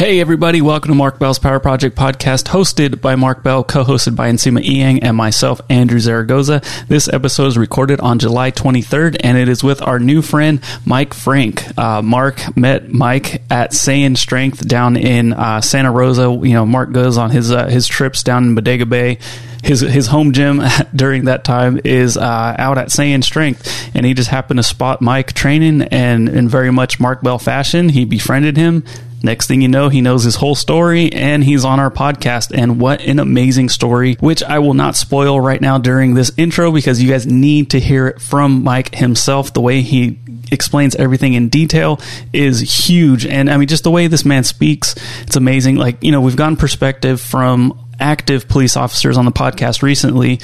Hey everybody, welcome to Mark Bell's Power Project podcast, hosted by Mark Bell, co-hosted by Nsima Inyang and myself, Andrew Zaragoza. This episode is recorded on July 23rd, and it is with our new friend, Mike Frank. Mark met Mike at Sayan Strength down in Santa Rosa. You know, Mark goes on his trips down in Bodega Bay. His home gym during that time is out at Sayan Strength, and he just happened to spot Mike training, and in very much Mark Bell fashion, he befriended him. Next thing you know, he knows his whole story, and he's on our podcast, and what an amazing story, which I will not spoil right now during this intro, because you guys need to hear it from Mike himself. The way he explains everything in detail is huge, and I mean, just the way this man speaks, it's amazing. Like, you know, we've gotten perspective from active police officers on the podcast recently.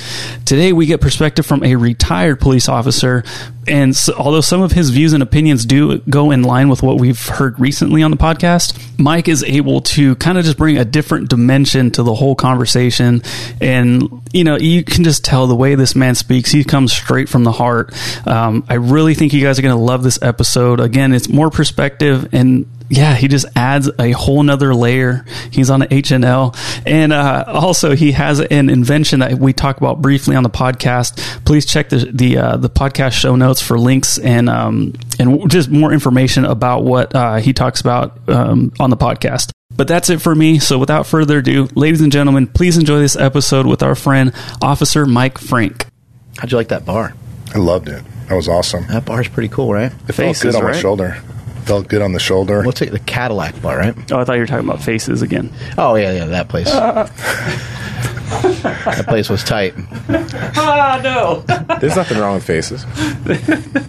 Today we get perspective from a retired police officer, and so, although some of his views and opinions do go in line with what we've heard recently on the podcast, Mike is able to kind of just bring a different dimension to the whole conversation. And you know, you can just tell the way this man speaks, he comes straight from the heart. I really think you guys are going to love this episode. Again, it's more perspective, and yeah, he just adds a whole nother layer. He's on H&L. And also, he has an invention that we talk about briefly on the podcast. Please check the podcast show notes for links and just more information about what he talks about on the podcast. But that's it for me. So without further ado, ladies and gentlemen, please enjoy this episode with our friend, Officer Mike Frank. How'd you like that bar? I loved it. That was awesome. That bar's pretty cool, right? It felt good on my shoulder. Felt good on the shoulder. What's it? The Cadillac bar, right? Oh, I thought you were talking about Faces again. Oh, yeah, that place. That place was tight. Ah, no. There's nothing wrong with Faces. No. I'm going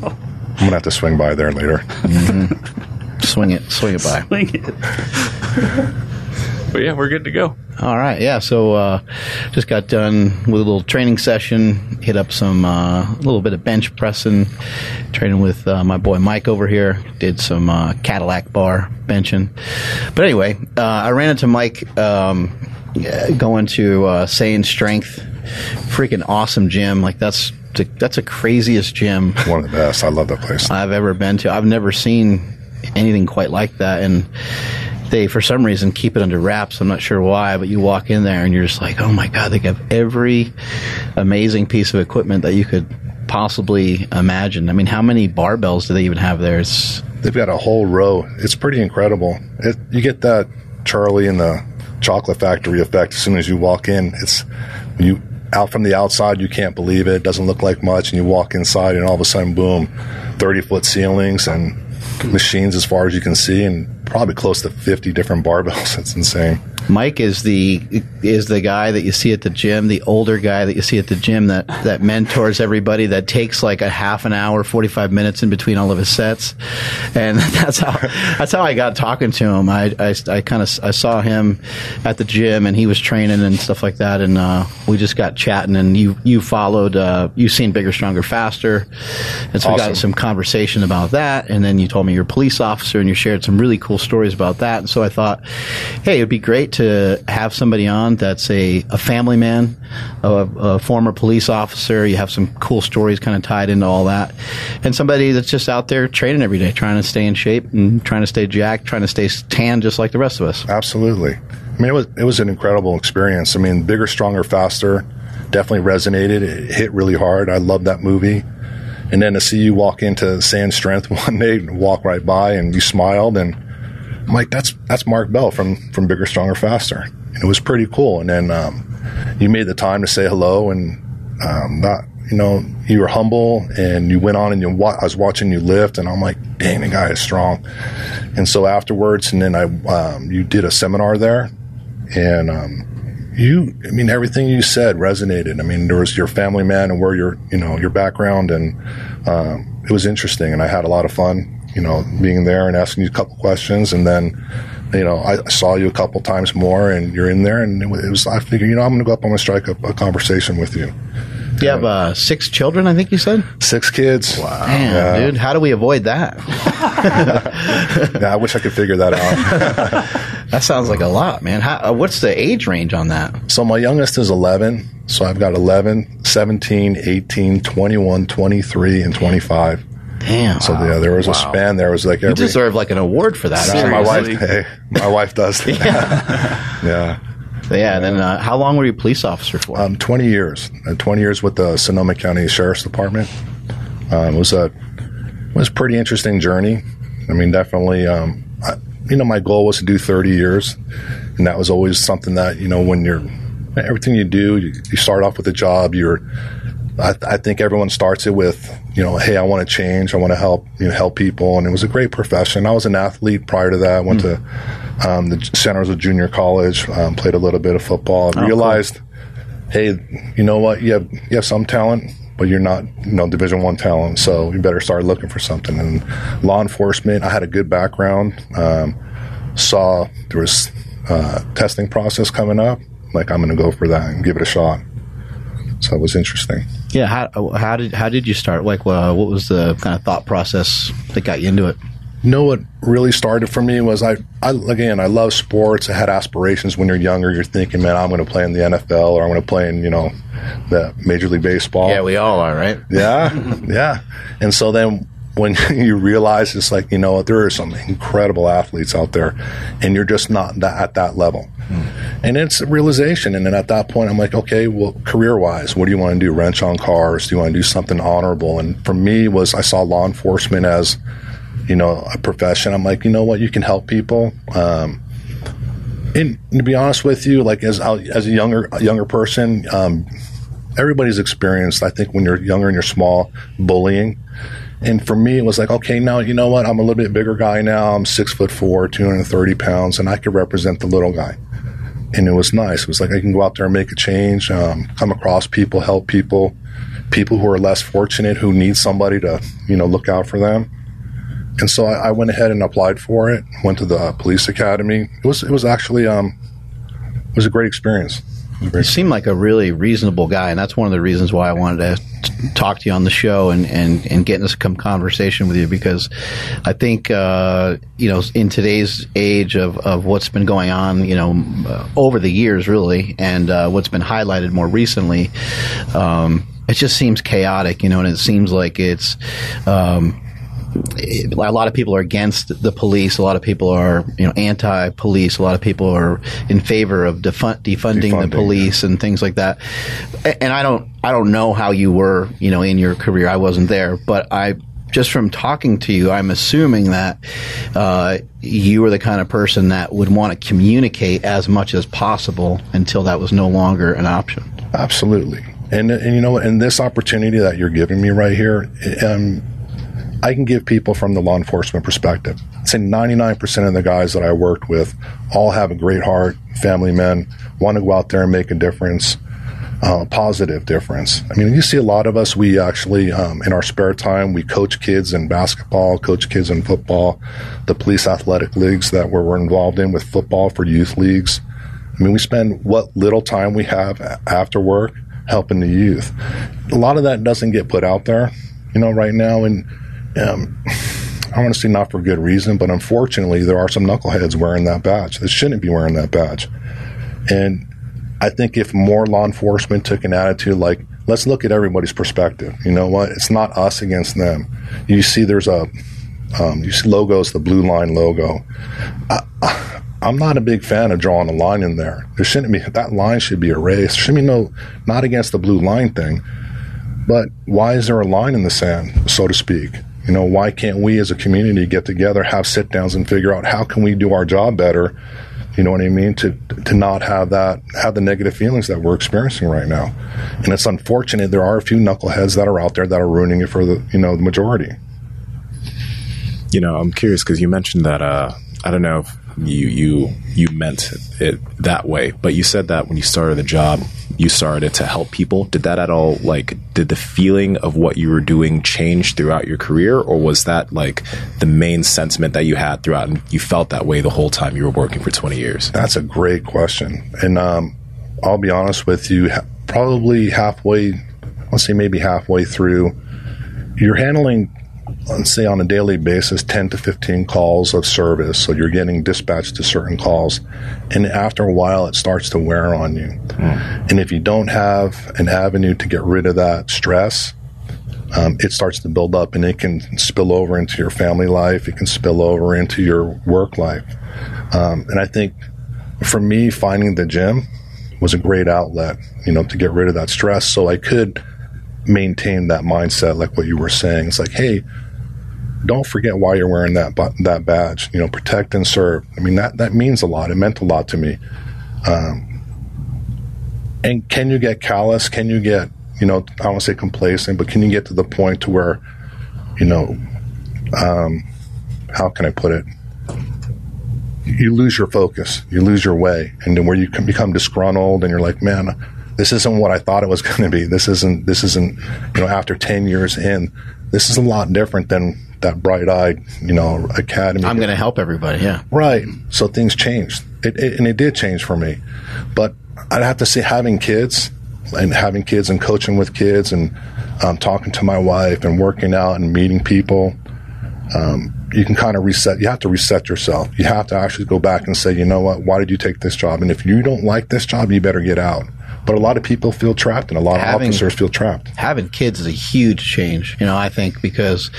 to have to swing by there later. Mm-hmm. Swing it by. Swing it. But yeah, we're good to go. All right, yeah, so just got done with a little training session, hit up some little bit of bench pressing, training with my boy Mike over here, did some Cadillac bar benching. But anyway, I ran into Mike going to Sayan Strength, freaking awesome gym. Like, that's the craziest gym. One of the best. I love that place. I've ever been to. I've never seen anything quite like that, and they, for some reason, keep it under wraps. I'm not sure why, but you walk in there and you're just like, oh my God, they have every amazing piece of equipment that you could possibly imagine. I mean, how many barbells do they even have there? They've got a whole row. It's pretty incredible. You get that Charlie and the Chocolate Factory effect as soon as you walk in. It's you out from the outside, you can't believe it. It doesn't look like much, and you walk inside, and all of a sudden, boom, 30-foot ceilings and machines as far as you can see, and probably close to 50 different barbells. It's insane. Mike is the guy that you see at the gym, the older guy that you see at the gym that mentors everybody, that takes like a half an hour, 45 minutes in between all of his sets. And that's how I got talking to him. I saw him at the gym, and he was training and stuff like that, and we just got chatting, and you followed, you've seen Bigger, Stronger, Faster, and so awesome. We got some conversation about that, and then you told me you're a police officer, and you shared some really cool stories about that. And so I thought, hey, it would be great to have somebody on that's a family man, a former police officer. You have some cool stories kind of tied into all that, and somebody that's just out there training every day, trying to stay in shape and trying to stay jacked, trying to stay tan just like the rest of us. Absolutely. I mean, it was an incredible experience. I mean, Bigger, Stronger, Faster definitely resonated. It hit really hard. I love that movie. And then to see you walk into Sayan Strength one day and walk right by, and you smiled, and I'm like, that's Mark Bell from Bigger, Stronger, Faster. And it was pretty cool. And then you made the time to say hello, and you were humble, and you went on, and I was watching you lift, and I'm like, dang, the guy is strong. And so afterwards, and then you did a seminar there, and everything you said resonated. I mean, there was your family man and where your background, and it was interesting. And I had a lot of fun, you know, being there and asking you a couple questions. And then, you know, I saw you a couple times more, and you're in there, and I figured, you know, I'm going to go up, I'm going to strike a conversation with you. Do you have 6 children, I think you said? 6 kids. Wow. Damn, yeah. Dude. How do we avoid that? Yeah, I wish I could figure that out. That sounds like a lot, man. What's the age range on that? So my youngest is 11. So I've got 11, 17, 18, 21, 23, and 25. Damn. So yeah, there was a span. There was like every... You deserve like an award for that. No, my wife does. That. Yeah. And then how long were you a police officer for? 20 years. 20 years with the Sonoma County Sheriff's Department. It was a pretty interesting journey. I mean, definitely, my goal was to do 30 years. And that was always something that, when you're... Everything you do, you start off with a job. I think everyone starts it with, hey, I want to change. I want to help people. And it was a great profession. I was an athlete prior to that. I went to the Santa Rosa junior college, played a little bit of football. I realized, hey, you know what? You have some talent, but you're not, Division I talent. So you better start looking for something. And law enforcement, I had a good background. Saw there was testing process coming up. Like, I'm going to go for that and give it a shot. So it was interesting. Yeah. How did you start? Like, what was the kind of thought process that got you into it? What really started for me was I love sports. I had aspirations. When you're younger, you're thinking, man, I'm going to play in the NFL or I'm going to play in, the Major League Baseball. Yeah, we all are, right? Yeah. Yeah. And so then when you realize it's like, there are some incredible athletes out there and you're just not at that level. Mm. And it's a realization. And then at that point, I'm like, okay, well, career-wise, what do you want to do? Wrench on cars? Do you want to do something honorable? And for me was I saw law enforcement as, a profession. I'm like, you know what? You can help people. And to be honest with you, like as a younger person, everybody's experienced, I think when you're younger and you're small, bullying. And for me, it was like, okay, now, you know what? I'm a little bit bigger guy now. I'm 6'4", 230 pounds, and I could represent the little guy. And it was nice. It was like I can go out there and make a change, come across people, help people who are less fortunate, who need somebody to, look out for them. And so I went ahead and applied for it, went to the police academy. It was actually it was a great experience. You seem like a really reasonable guy, and that's one of the reasons why I wanted to talk to you on the show and get into some conversation with you, because I think, in today's age of what's been going on, over the years, really, and what's been highlighted more recently, it just seems chaotic, and it seems like it's a lot of people are against the police. A lot of people are, anti-police. A lot of people are in favor of defunding the police and things like that. And I don't know how you were, in your career. I wasn't there, but just from talking to you, I'm assuming that you were the kind of person that would want to communicate as much as possible until that was no longer an option. Absolutely. And and this opportunity that you're giving me right here, I can give people from the law enforcement perspective. I'd say 99% of the guys that I worked with all have a great heart, family men, want to go out there and make a difference, a positive difference. I mean, you see a lot of us, we actually, in our spare time, we coach kids in basketball, coach kids in football, the police athletic leagues that we're involved in with football for youth leagues. I mean, we spend what little time we have after work helping the youth. A lot of that doesn't get put out there, right now. And I want to say not for good reason, but unfortunately, there are some knuckleheads wearing that badge. They shouldn't be wearing that badge. And I think if more law enforcement took an attitude like, let's look at everybody's perspective. You know what? It's not us against them. You see there's you see logos, the blue line logo. I'm not a big fan of drawing a line in there. There shouldn't be, that line should be erased. There should be no, not against the blue line thing. But why is there a line in the sand, so to speak? Why can't we as a community get together, have sit-downs, and figure out how can we do our job better, you know what I mean, to not have the negative feelings that we're experiencing right now. And it's unfortunate there are a few knuckleheads that are out there that are ruining it for the, the majority. I'm curious because you mentioned that, I don't know if you meant it that way, but you said that when you started the job, you started it to help people. Did that at all, did the feeling of what you were doing change throughout your career, or was that the main sentiment that you had throughout and you felt that way the whole time you were working for 20 years? That's a great question. And I'll be honest with you, probably halfway, let's say maybe halfway through, you're handling, let's say on a daily basis, 10 to 15 calls of service. So you're getting dispatched to certain calls. And after a while, it starts to wear on you. Mm. And if you don't have an avenue to get rid of that stress, it starts to build up, and it can spill over into your family life. It can spill over into your work life. And I think for me, finding the gym was a great outlet, you know, to get rid of that stress. So I could maintain that mindset, like what you were saying. It's like, hey, don't forget why you're wearing that badge, you know, protect and serve. I mean, that means a lot. It meant a lot to me. And can you get callous? Can you get, you know, I don't want to say complacent, but can you get to the point to where, you know, how can I put it? You lose your focus, you lose your way, and then where you can become disgruntled, and you're like, man, this isn't what I thought it was going to be. This isn't, you know, after 10 years in, this is a lot different than that bright-eyed, you know, academy. I'm going to help everybody, yeah. Right. So things changed, and it did change for me. But I'd have to say having kids and coaching with kids and talking to my wife and working out and meeting people, you can kind of reset. You have to reset yourself. You have to actually go back and say, you know what, why did you take this job? And if you don't like this job, you better get out. But a lot of people feel trapped, and a lot of officers feel trapped. Having kids is a huge change, you know, I think, because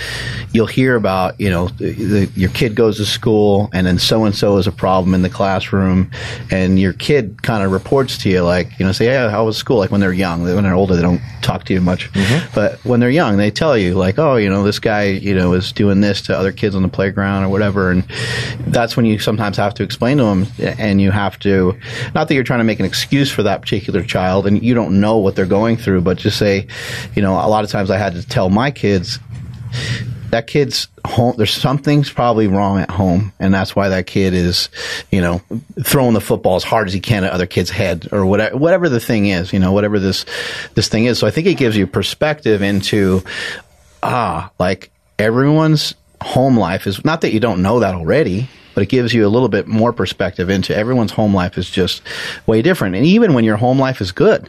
you'll hear about, you know, your kid goes to school, and then so-and-so is a problem in the classroom, and your kid kind of reports to you, like, you know, say, yeah, how was school? Like when they're young. When they're older, they don't talk to you much. Mm-hmm. But when they're young, they tell you, like, oh, you know, this guy, you know, is doing this to other kids on the playground or whatever. And that's when you sometimes have to explain to them, and you have to, not that you're trying to make an excuse for that particular child, and you don't know what they're going through, but just say, you know, a lot of times I had to tell my kids, that kid's home, there's something's probably wrong at home, and that's why that kid is, you know, throwing the football as hard as he can at other kids' head, or whatever the thing is, you know, whatever this thing is. So I think it gives you perspective into, like, everyone's home life is, not that you don't know that already, but it gives you a little bit more perspective into everyone's home life is just way different. And even when your home life is good,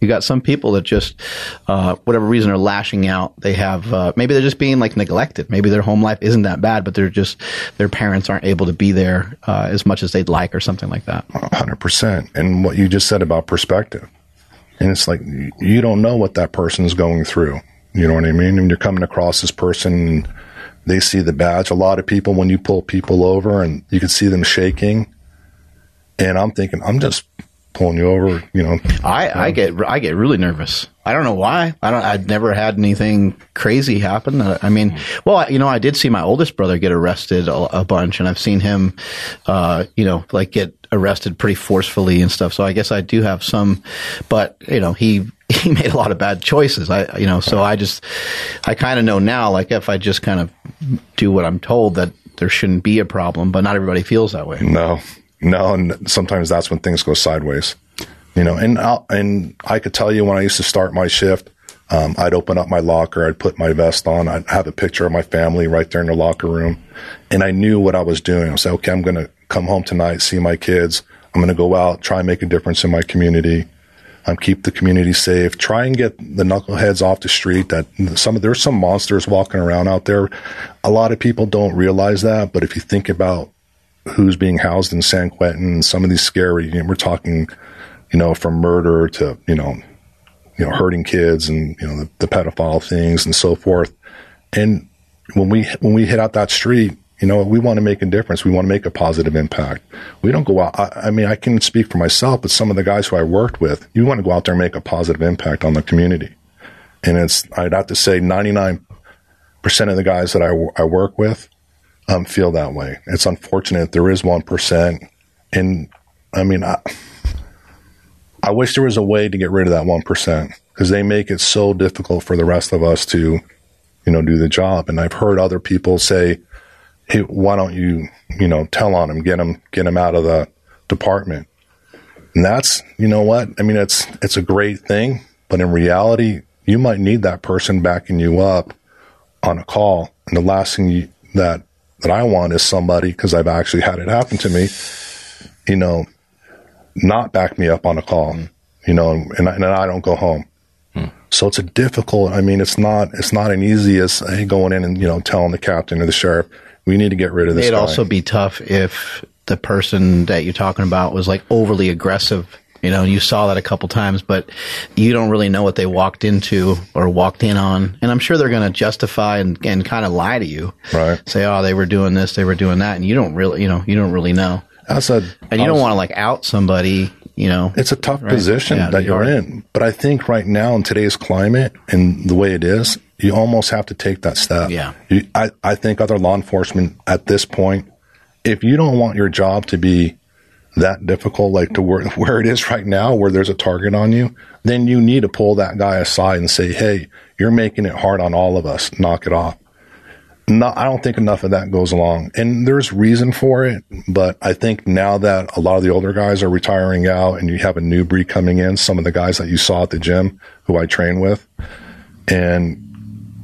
you got some people that just, whatever reason, are lashing out. They have, maybe they're just being, like, neglected. Maybe their home life isn't that bad, but they're just, their parents aren't able to be there as much as they'd like, or something like that. 100%. And what you just said about perspective. And it's like, you don't know what that person's going through. You know what I mean? And you're coming across this person, they see the badge. A lot of people, when you pull people over and you can see them shaking, and I'm thinking, I'm just pulling you over, you know. I get really nervous. I don't know why. I'd never had anything crazy happen. I mean, well, you know, I did see my oldest brother get arrested a bunch, and I've seen him, you know, like, get arrested pretty forcefully and stuff. So I guess I do have some, but, you know, he made a lot of bad choices. You know, so I kind of know now, like, if I just kind of do what I'm told, that there shouldn't be a problem, but not everybody feels that way. No. And sometimes that's when things go sideways, you know, and I could tell you, when I used to start my shift, I'd open up my locker, I'd put my vest on, I'd have a picture of my family right there in the locker room. And I knew what I was doing. I was like, okay, I'm going to come home tonight, see my kids. I'm going to go out, try and make a difference in my community. Keep the community safe. Try and get the knuckleheads off the street. There's some monsters walking around out there. A lot of people don't realize that, but if you think about who's being housed in San Quentin, some of these scary, you know, we're talking, you know, from murder to, you know, hurting kids, and, you know, the pedophile things and so forth. And when we hit out that street, you know, we want to make a difference. We want to make a positive impact. We don't go out. I mean, I can speak for myself, but some of the guys who I worked with, you want to go out there and make a positive impact on the community. And I'd have to say 99% of the guys that I work with feel that way. It's unfortunate. There is 1%. And I mean, I wish there was a way to get rid of that 1%, because they make it so difficult for the rest of us to, you know, do the job. And I've heard other people say, hey, why don't you, you know, tell on him, get him out of the department. And that's, you know what? I mean, it's a great thing, but in reality, you might need that person backing you up on a call. And the last thing that I want is somebody, because I've actually had it happen to me, you know, not back me up on a call, you know, and I don't go home. So it's a difficult, I mean, it's not an easy as going in and, you know, telling the captain or the sheriff, we need to get rid of this guy. It'd also be tough if the person that you're talking about was, like, overly aggressive You know, you saw that a couple times, but you don't really know what they walked into or walked in on. And I'm sure they're going to justify and kind of lie to you. Right. Say, oh, they were doing this, they were doing that. And you don't really, you know, you don't really know. And you don't want to like out somebody, you know. It's a tough position that you're in. But I think right now in today's climate and the way it is, you almost have to take that step. Yeah. I think other law enforcement at this point, if you don't want your job to be that difficult, like to where it is right now, where there's a target on you, then you need to pull that guy aside and say, hey, you're making it hard on all of us. Knock it off. I don't think enough of that goes along. And there's reason for it, but I think now that a lot of the older guys are retiring out and you have a new breed coming in, some of the guys that you saw at the gym who I train with, and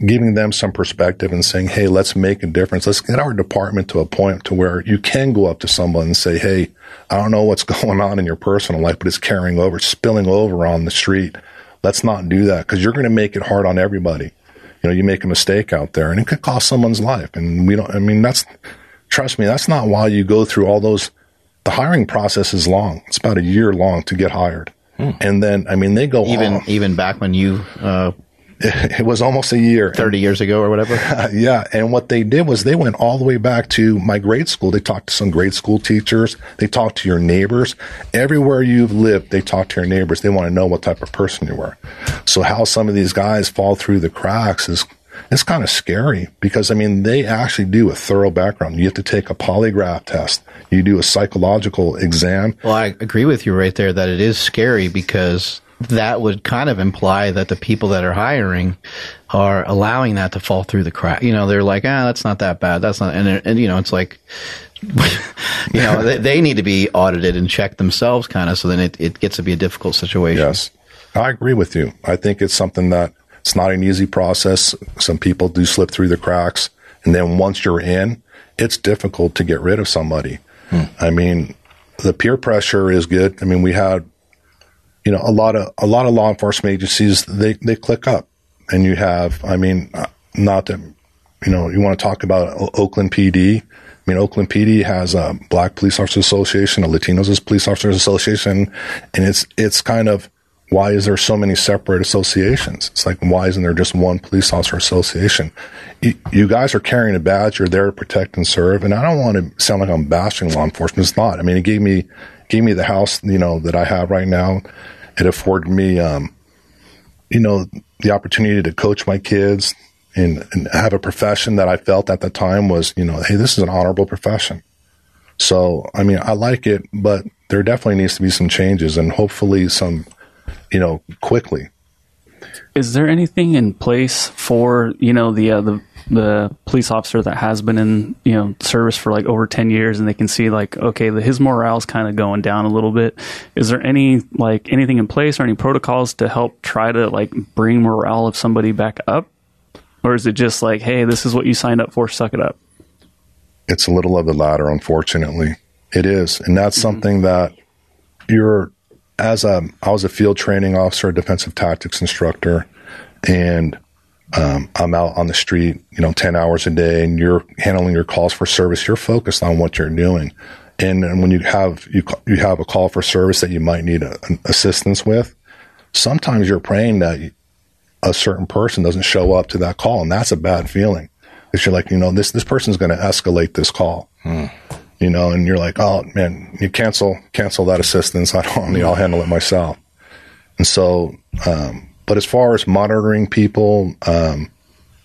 giving them some perspective and saying, hey, let's make a difference. Let's get our department to a point to where you can go up to someone and say, hey, I don't know what's going on in your personal life, but it's carrying over, spilling over on the street. Let's not do that, because you're going to make it hard on everybody. You know, you make a mistake out there and it could cost someone's life. And we don't, I mean, that's, trust me, that's not why you go through all those. The hiring process is long. It's about a year long to get hired. Mm. And then, I mean, they go on. Even back when you, it was almost a year. 30 years ago or whatever. Yeah. And what they did was they went all the way back to my grade school. They talked to some grade school teachers. They talked to your neighbors. Everywhere you've lived, they talked to your neighbors. They want to know what type of person you were. So how some of these guys fall through the cracks is, it's kind of scary, because, I mean, they actually do a thorough background. You have to take a polygraph test. You do a psychological exam. Well, I agree with you right there that it is scary, because that would kind of imply that the people that are hiring are allowing that to fall through the crack. You know, they're like, ah, that's not that bad. That's not, and you know, it's like, you know, they need to be audited and checked themselves, kind of. So then it gets to be a difficult situation. Yes, I agree with you. I think it's something that it's not an easy process. Some people do slip through the cracks, and then once you're in, it's difficult to get rid of somebody. Hmm. I mean, the peer pressure is good. I mean, we had, you know, a lot of law enforcement agencies, they click up, and you have, I mean, not that, you know, you want to talk about Oakland PD. I mean, Oakland PD has a Black Police Officers Association, a Latinos Police Officers Association, and it's kind of, why is there so many separate associations? It's like, why isn't there just one police officer association? You guys are carrying a badge. You're there to protect and serve. And I don't want to sound like I'm bashing law enforcement. It's not. I mean, it gave me the house, you know, that I have right now. It afforded me, you know, the opportunity to coach my kids and have a profession that I felt at the time was, you know, hey, this is an honorable profession. So, I mean, I like it, but there definitely needs to be some changes, and hopefully some, you know, quickly. Is there anything in place for, you know, the police officer that has been in, you know, service for like over 10 years, and they can see like, okay, his morale's kind of going down a little bit. Is there anything in place or any protocols to help try to like bring morale of somebody back up? Or is it just like, hey, this is what you signed up for, suck it up? It's a little of the latter, unfortunately. It is. And that's something that I was a field training officer, a defensive tactics instructor, and I'm out on the street, you know, 10 hours a day, and you're handling your calls for service. You're focused on what you're doing. And when you have a call for service that you might need assistance with, sometimes you're praying that a certain person doesn't show up to that call. And that's a bad feeling. Because you're like, you know, this person's going to escalate this call. Hmm. You know, and you're like, oh man, you cancel that assistance. I don't need, I'll handle it myself. And so, but as far as monitoring people,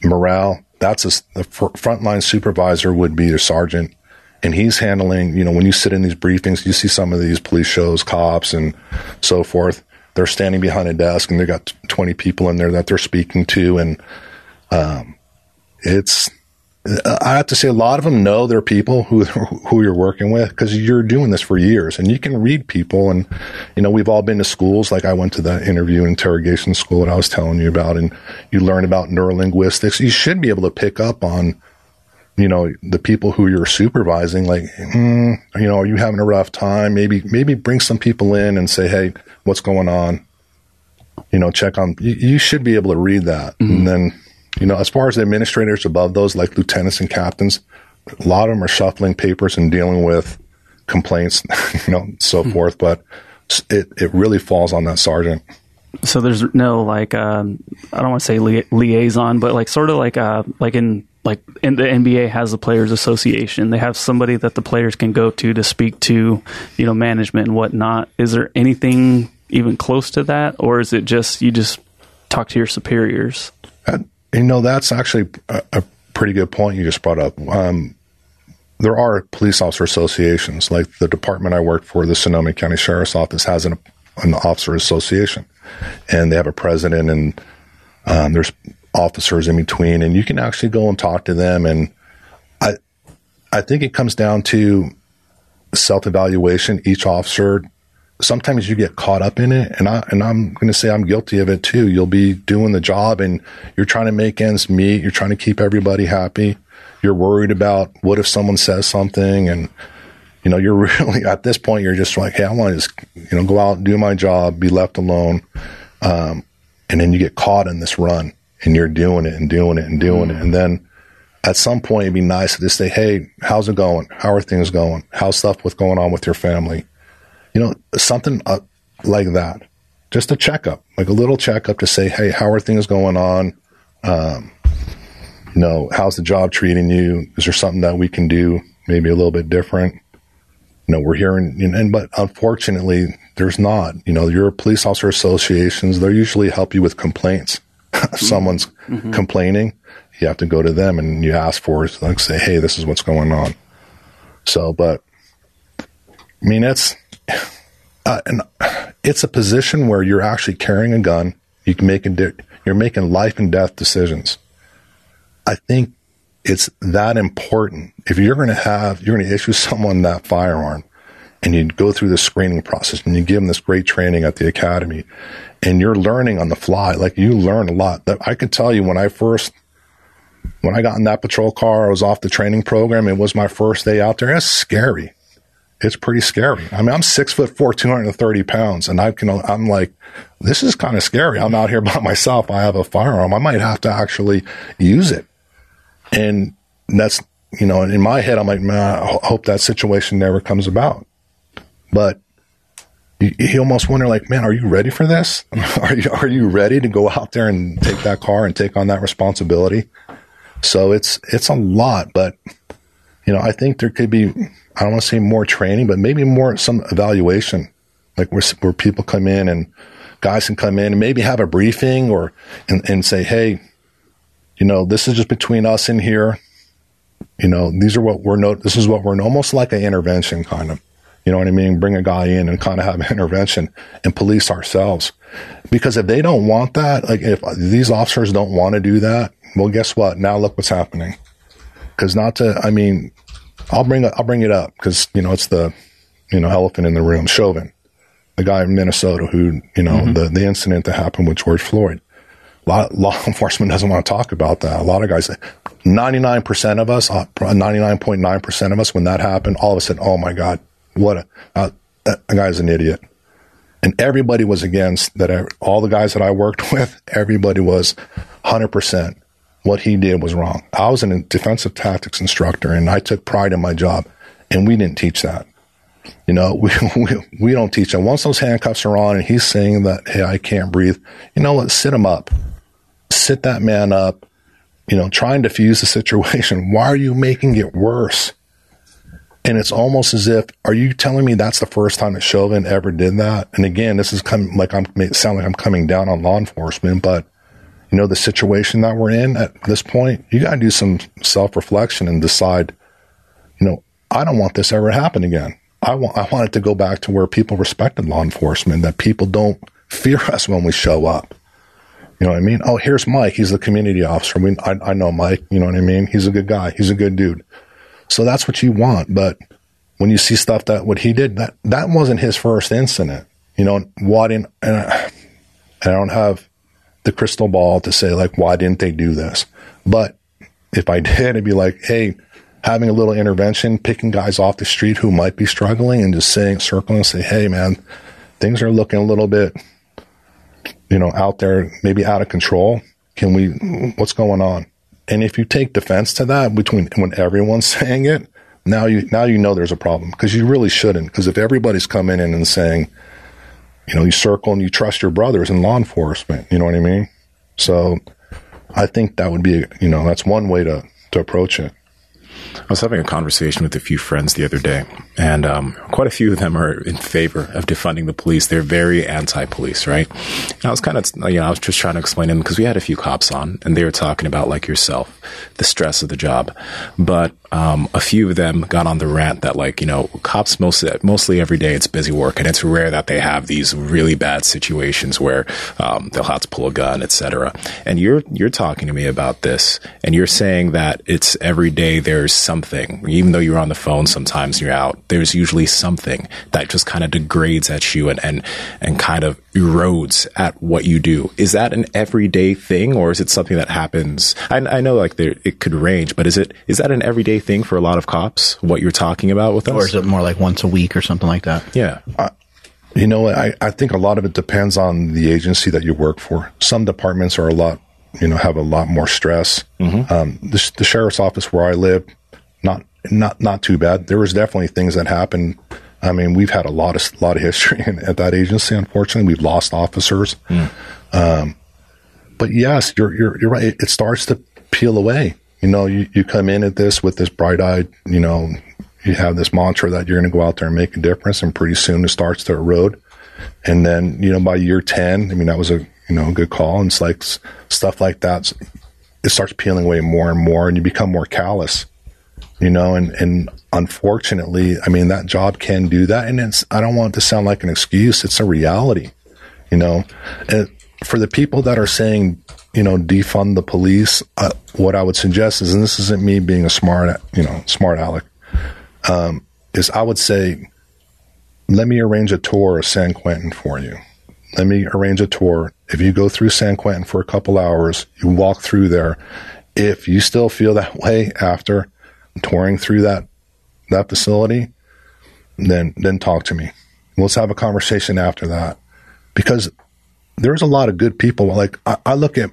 morale, that's the frontline supervisor would be your sergeant. And he's handling, you know, when you sit in these briefings, you see some of these police shows, cops and so forth. They're standing behind a desk and they got 20 people in there that they're speaking to. And, I have to say, a lot of them know their people who you're working with, because you're doing this for years and you can read people. And, you know, we've all been to schools. Like I went to that interview interrogation school that I was telling you about, and you learn about neurolinguistics. You should be able to pick up on, you know, the people who you're supervising, like, you know, are you having a rough time? Maybe bring some people in and say, hey, what's going on? You know, check on, you should be able to read that. Mm-hmm. And then, you know, as far as the administrators above those, like lieutenants and captains, a lot of them are shuffling papers and dealing with complaints, you know, so forth. But it really falls on that sergeant. So there's no like I don't want to say liaison, but like sort of like in the NBA has the Players Association. They have somebody that the players can go to speak to, you know, management and whatnot. Is there anything even close to that, or is it just you just talk to your superiors? You know, that's actually a pretty good point you just brought up. There are police officer associations. Like the department I work for, the Sonoma County Sheriff's Office, has an officer association, and they have a president, and there's officers in between, and you can actually go and talk to them. And I think it comes down to self-evaluation. Each officer, sometimes you get caught up in it, and I'm going to say I'm guilty of it too. You'll be doing the job and you're trying to make ends meet. You're trying to keep everybody happy. You're worried about what if someone says something, and you know, you're really at this point, you're just like, hey, I want to just, you know, go out and do my job, be left alone. And then you get caught in this run, and you're doing it and doing it and doing it. And then at some point, it'd be nice to just say, hey, how's it going? How are things going? How's stuff with going on with your family? You know, something like that. Just a checkup, like a little checkup to say, hey, how are things going on? You know, how's the job treating you? Is there something that we can do maybe a little bit different? You know, we're hearing, but unfortunately, there's not. You know, your police officer associations, they usually help you with complaints. If someone's complaining, you have to go to them and you ask for it. Like, say, hey, this is what's going on. So, but I mean, it's a position where you're actually carrying a gun. You can make you're making life and death decisions. I think it's that important. If you're going to issue someone that firearm, and you go through the screening process, and you give them this great training at the academy, and you're learning on the fly. Like, you learn a lot. That I can tell you, when I got in that patrol car, I was off the training program. It was my first day out there. That's scary. It's pretty scary. I mean, I'm 6'4", 230 pounds, and I'm like, this is kind of scary. I'm out here by myself. I have a firearm. I might have to actually use it. And that's, you know, in my head, I'm like, man, I hope that situation never comes about. But you almost wonder, like, man, are you ready for this? Are you ready to go out there and take that car and take on that responsibility? So it's a lot, but you know, I think there could be, I don't want to say more training, but maybe some evaluation, like where people come in, and guys can come in and maybe have a briefing and say, hey, you know, this is just between us in here. You know, this is what we're, almost like an intervention kind of, you know what I mean? Bring a guy in and kind of have an intervention and police ourselves. Because if they don't want that, like if these officers don't want to do that, well, guess what? Now look what's happening. Because I'll bring it up because, you know, it's the, you know, elephant in the room, Chauvin, the guy in Minnesota who, you know, the incident that happened with George Floyd. Law enforcement doesn't want to talk about that. A lot of guys, 99% of us, 99.9% of us, when that happened, all of a sudden, oh my God, that guy's an idiot. And everybody was against that. All the guys that I worked with, everybody was 100%. What he did was wrong. I was a defensive tactics instructor, and I took pride in my job, and we didn't teach that. You know, we don't teach that. Once those handcuffs are on and he's saying that, hey, I can't breathe, you know what, sit him up. Sit that man up, you know, try and defuse the situation. Why are you making it worse? And it's almost as if, are you telling me that's the first time that Chauvin ever did that? And again, this is coming, like it sound like I'm coming down on law enforcement, but you know, the situation that we're in at this point, you got to do some self-reflection and decide, you know, I don't want this ever to happen again. I want it to go back to where people respected law enforcement, that people don't fear us when we show up. You know what I mean? Oh, here's Mike. He's the community officer. I know Mike. You know what I mean? He's a good guy. He's a good dude. So that's what you want. But when you see stuff that what he did, that wasn't his first incident. You know, I don't have the crystal ball to say, like, why didn't they do this? But if I did, it'd be like, hey, having a little intervention, picking guys off the street who might be struggling and just saying, circling and say, hey, man, things are looking a little bit, you know, out there, maybe out of control. What's going on? And if you take defense to that when everyone's saying it, now you know there's a problem, because you really shouldn't. Because if everybody's coming in and saying, you know, you circle and you trust your brothers in law enforcement. You know what I mean? So I think that would be, you know, that's one way to approach it. I was having a conversation with a few friends the other day, and quite a few of them are in favor of defunding the police. They're very anti-police, right? And I was kind of, you know, I was just trying to explain to them, because we had a few cops on, and they were talking about, like yourself, the stress of the job. But a few of them got on the rant that, like, you know, cops mostly every day, it's busy work, and it's rare that they have these really bad situations where they'll have to pull a gun, etc. And you're talking to me about this, and you're saying that it's every day there's something, even though you're on the phone sometimes, you're out, there's usually something that just kind of degrades at you and kind of erodes at what you do. Is that an everyday thing, or is it something that happens? I know, like, there, it could range, but is that an everyday thing for a lot of cops, what you're talking about with us? Or is it more like once a week or something like that? Yeah. You know, I think a lot of it depends on the agency that you work for. Some departments are a lot, you know, have a lot more stress. Mm-hmm. The sheriff's office where I live, not too bad. There was definitely things that happened. I mean, we've had a lot of history at that agency. Unfortunately, we've lost officers. Mm. But yes, you're right. It starts to peel away. You know, you come in at this with this bright eyed, you know, you have this mantra that you're going to go out there and make a difference. And pretty soon it starts to erode. And then, you know, by year 10, I mean, that was a, you know, good call. And it's like stuff like that. It starts peeling away more and more, and you become more callous. You know, and unfortunately, I mean, that job can do that. And it's, I don't want it to sound like an excuse. It's a reality, you know. And for the people that are saying, you know, defund the police, what I would suggest is, and this isn't me being a smart, you know, smart aleck, is I would say, let me arrange a tour of San Quentin for you. Let me arrange a tour. If you go through San Quentin for a couple hours, you walk through there. If you still feel that way after touring through that facility, then talk to me. Let's have a conversation after that, because there's a lot of good people. Like I look at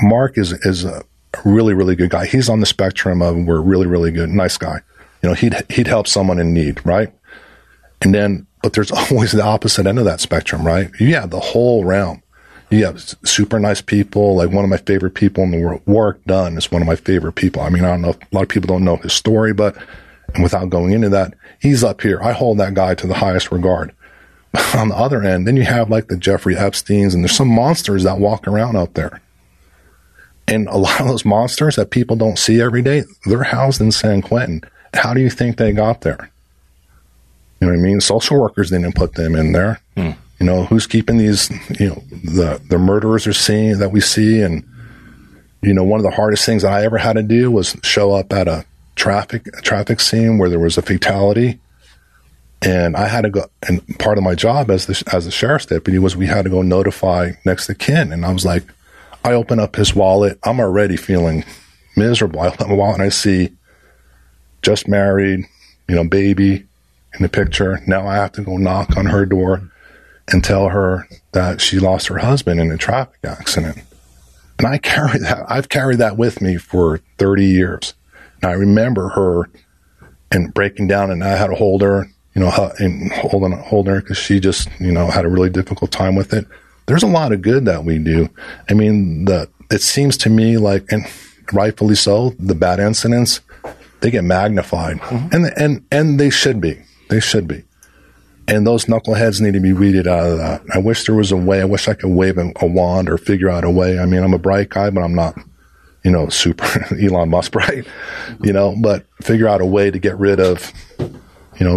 Mark is a really, really good guy. He's on the spectrum of we're really, really good, nice guy. You know, he'd help someone in need, right? And then, but there's always the opposite end of that spectrum, right? Yeah, the whole realm. You have super nice people. Like one of my favorite people in the world, Warwick Dunn, is one of my favorite people. I mean, I don't know, a lot of people don't know his story, but and without going into that, he's up here. I hold that guy to the highest regard. On the other end, then you have like the Jeffrey Epsteins, and there's some monsters that walk around out there. And a lot of those monsters that people don't see every day, they're housed in San Quentin. How do you think they got there? You know what I mean? Social workers didn't put them in there. Hmm. You know, who's keeping these, you know, the murderers are seeing that we see. And, you know, one of the hardest things that I ever had to do was show up at a traffic scene where there was a fatality. And I had to go, and part of my job as the sheriff's deputy was we had to go notify next of kin. And I was like, I open up his wallet. I'm already feeling miserable. I open up my wallet and I see just married, you know, baby in the picture. Now I have to go knock on her door and tell her that she lost her husband in a traffic accident. And I carry that. I've carried that with me for 30 years. And I remember her and breaking down, and I had to hold her, you know, and holding her, because she just, you know, had a really difficult time with it. There's a lot of good that we do. I mean, it seems to me like, and rightfully so, the bad incidents, they get magnified. Mm-hmm. And they should be. They should be. And those knuckleheads need to be weeded out of that. I wish there was a way. I wish I could wave a wand or figure out a way. I mean, I'm a bright guy, but I'm not, you know, super Elon Musk bright, you know, but figure out a way to get rid of, you know,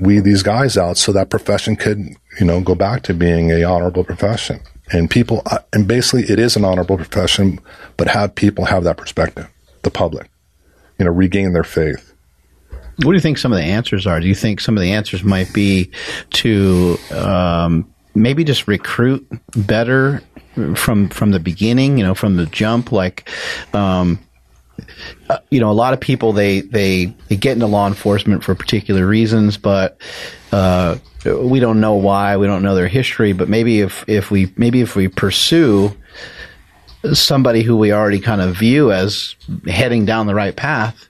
weed these guys out so that profession could, you know, go back to being a honorable profession. And people, and basically it is an honorable profession, but have people have that perspective, the public, you know, regain their faith. What do you think some of the answers are? Do you think some of the answers might be to maybe just recruit better from the beginning, you know, from the jump? Like, you know, a lot of people, they get into law enforcement for particular reasons, but we don't know why. We don't know their history. But maybe if we pursue somebody who we already kind of view as heading down the right path,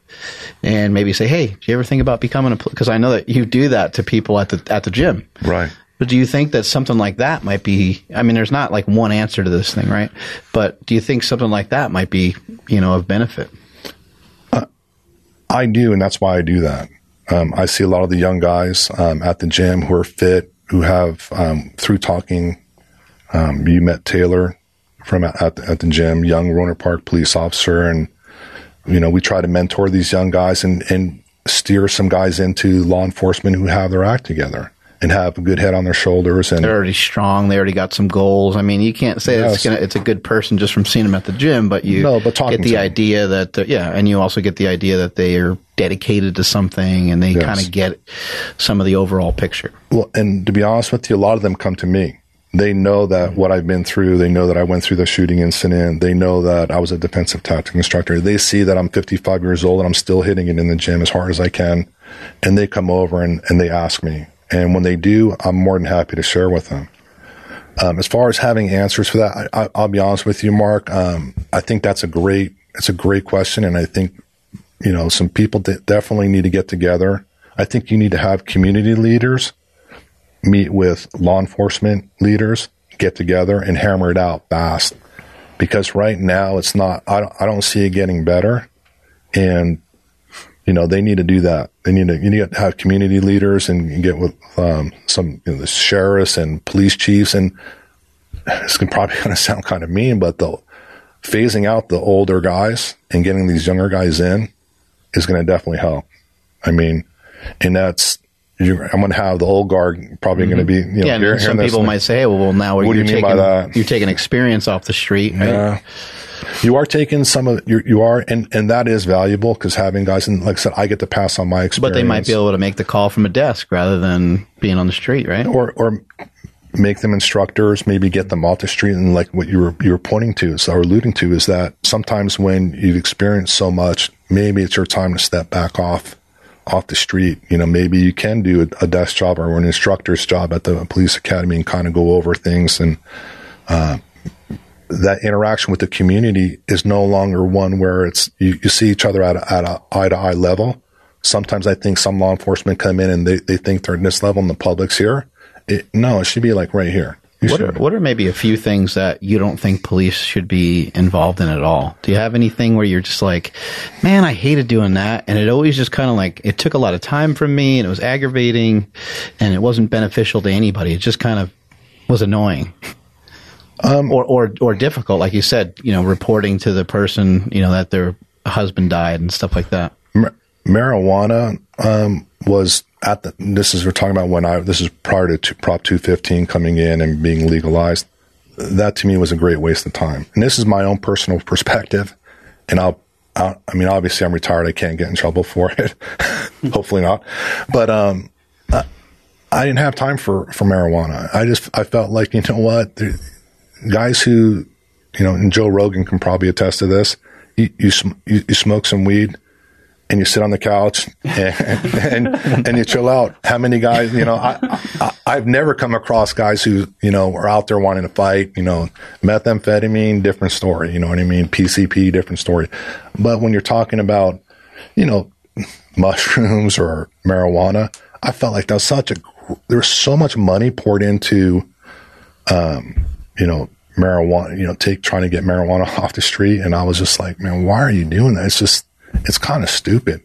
and maybe say, hey, do you ever think about becoming a? Because I know that you do that to people at the gym, right? But do you think that something like that might be, I mean, there's not like one answer to this thing, right? But do you think something like that might be, you know, of benefit? I do, and that's why I do that. I see a lot of the young guys at the gym who are fit, who have, through talking, you met Taylor from at the gym, young Rohnert Park police officer. And, you know, we try to mentor these young guys and steer some guys into law enforcement who have their act together and have a good head on their shoulders. And they're already strong. They already got some goals. I mean, you can't say it's a good person just from seeing them at the gym, but you also get the idea that they are dedicated to something and they kind of get some of the overall picture. Well, and to be honest with you, a lot of them come to me. They know that what I've been through, they know that I went through the shooting incident, they know that I was a defensive tactic instructor. They see that I'm 55 years old and I'm still hitting it in the gym as hard as I can. And they come over and they ask me. And when they do, I'm more than happy to share with them. As far as having answers for that, I'll be honest with you, Mark. I think that's a great question. And I think, you know, some people definitely need to get together. I think you need to have community leaders meet with law enforcement leaders, get together and hammer it out fast. Because right now it's not, I don't see it getting better. And, you know, they need to do that. You need to have community leaders and get with the sheriffs and police chiefs. And it's probably going to sound kind of mean, but the phasing out the older guys and getting these younger guys in is going to definitely help. I mean, and that's, I'm going to have the old guard probably going to be, you know, yeah, here. Some people might say, well, now what do you mean by that? You're taking experience off the street, right? Yeah. You are taking some of and that is valuable because having guys, and like I said, I get to pass on my experience. But they might be able to make the call from a desk rather than being on the street, right? Or make them instructors, maybe get them off the street. And like what you were pointing to, or alluding to, is that sometimes when you've experienced so much, maybe it's your time to step back off the street. You know, maybe you can do a desk job or an instructor's job at the police academy and kind of go over things. And that interaction with the community is no longer one where it's you see each other at a eye-to-eye level. Sometimes I think some law enforcement come in and they think they're in this level and the public's here. No, it should be like right here. What are maybe a few things that you don't think police should be involved in at all? Do you have anything where you're just like, man, I hated doing that, and it always just kind of like, it took a lot of time from me, and it was aggravating, and it wasn't beneficial to anybody. It just kind of was annoying. Or difficult, like you said, you know, reporting to the person, you know, that their husband died and stuff like that. Marijuana was at the. This is prior to Prop 215 coming in and being legalized. That to me was a great waste of time. And this is my own personal perspective. And I mean, obviously, I'm retired. I can't get in trouble for it. Hopefully not. But I didn't have time for marijuana. I felt like, you know what. Guys who, you know, and Joe Rogan can probably attest to this, you smoke some weed and you sit on the couch and you chill out. How many guys, you know, I've never come across guys who, you know, are out there wanting to fight, you know, methamphetamine, different story, you know what I mean? PCP, different story. But when you're talking about, you know, mushrooms or marijuana, I felt like there was so much money poured into, you know, marijuana, you know, trying to get marijuana off the street. And I was just like, man, why are you doing that? It's kind of stupid.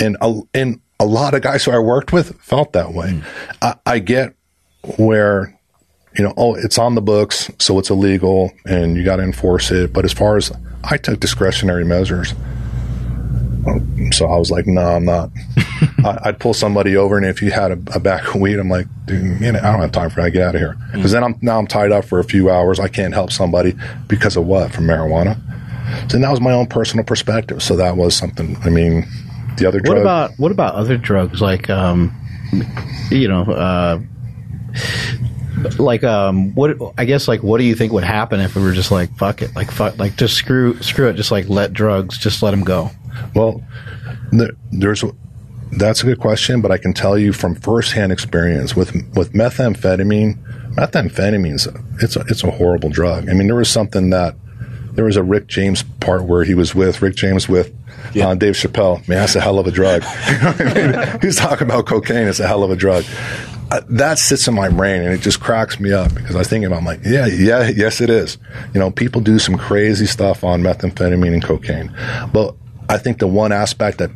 And a lot of guys who I worked with felt that way. I get where, you know, oh, it's on the books, so it's illegal and you got to enforce it. But as far as I took discretionary measures, so I was like, no, I'm not. I'd pull somebody over, and if you had a bag of weed, I'm like, dude, man, I don't have time for that. Get out of here. Because then I'm tied up for a few hours. I can't help somebody because of what? From marijuana. So that was my own personal perspective. So that was something. I mean, the other drug. What about other drugs like, you know, what do you think would happen if we were just like, fuck it, just screw it, just like let drugs, just let them go? Well, that's a good question, but I can tell you from firsthand experience with methamphetamines, it's a horrible drug. I mean, there was a Rick James part where he was with Rick James with Dave Chappelle. Man, that's a hell of a drug. You know what I mean? He's talking about cocaine. It's a hell of a drug. that sits in my brain and it just cracks me up because I think about, I'm like, yes, it is. You know, people do some crazy stuff on methamphetamine and cocaine. But I think the one aspect that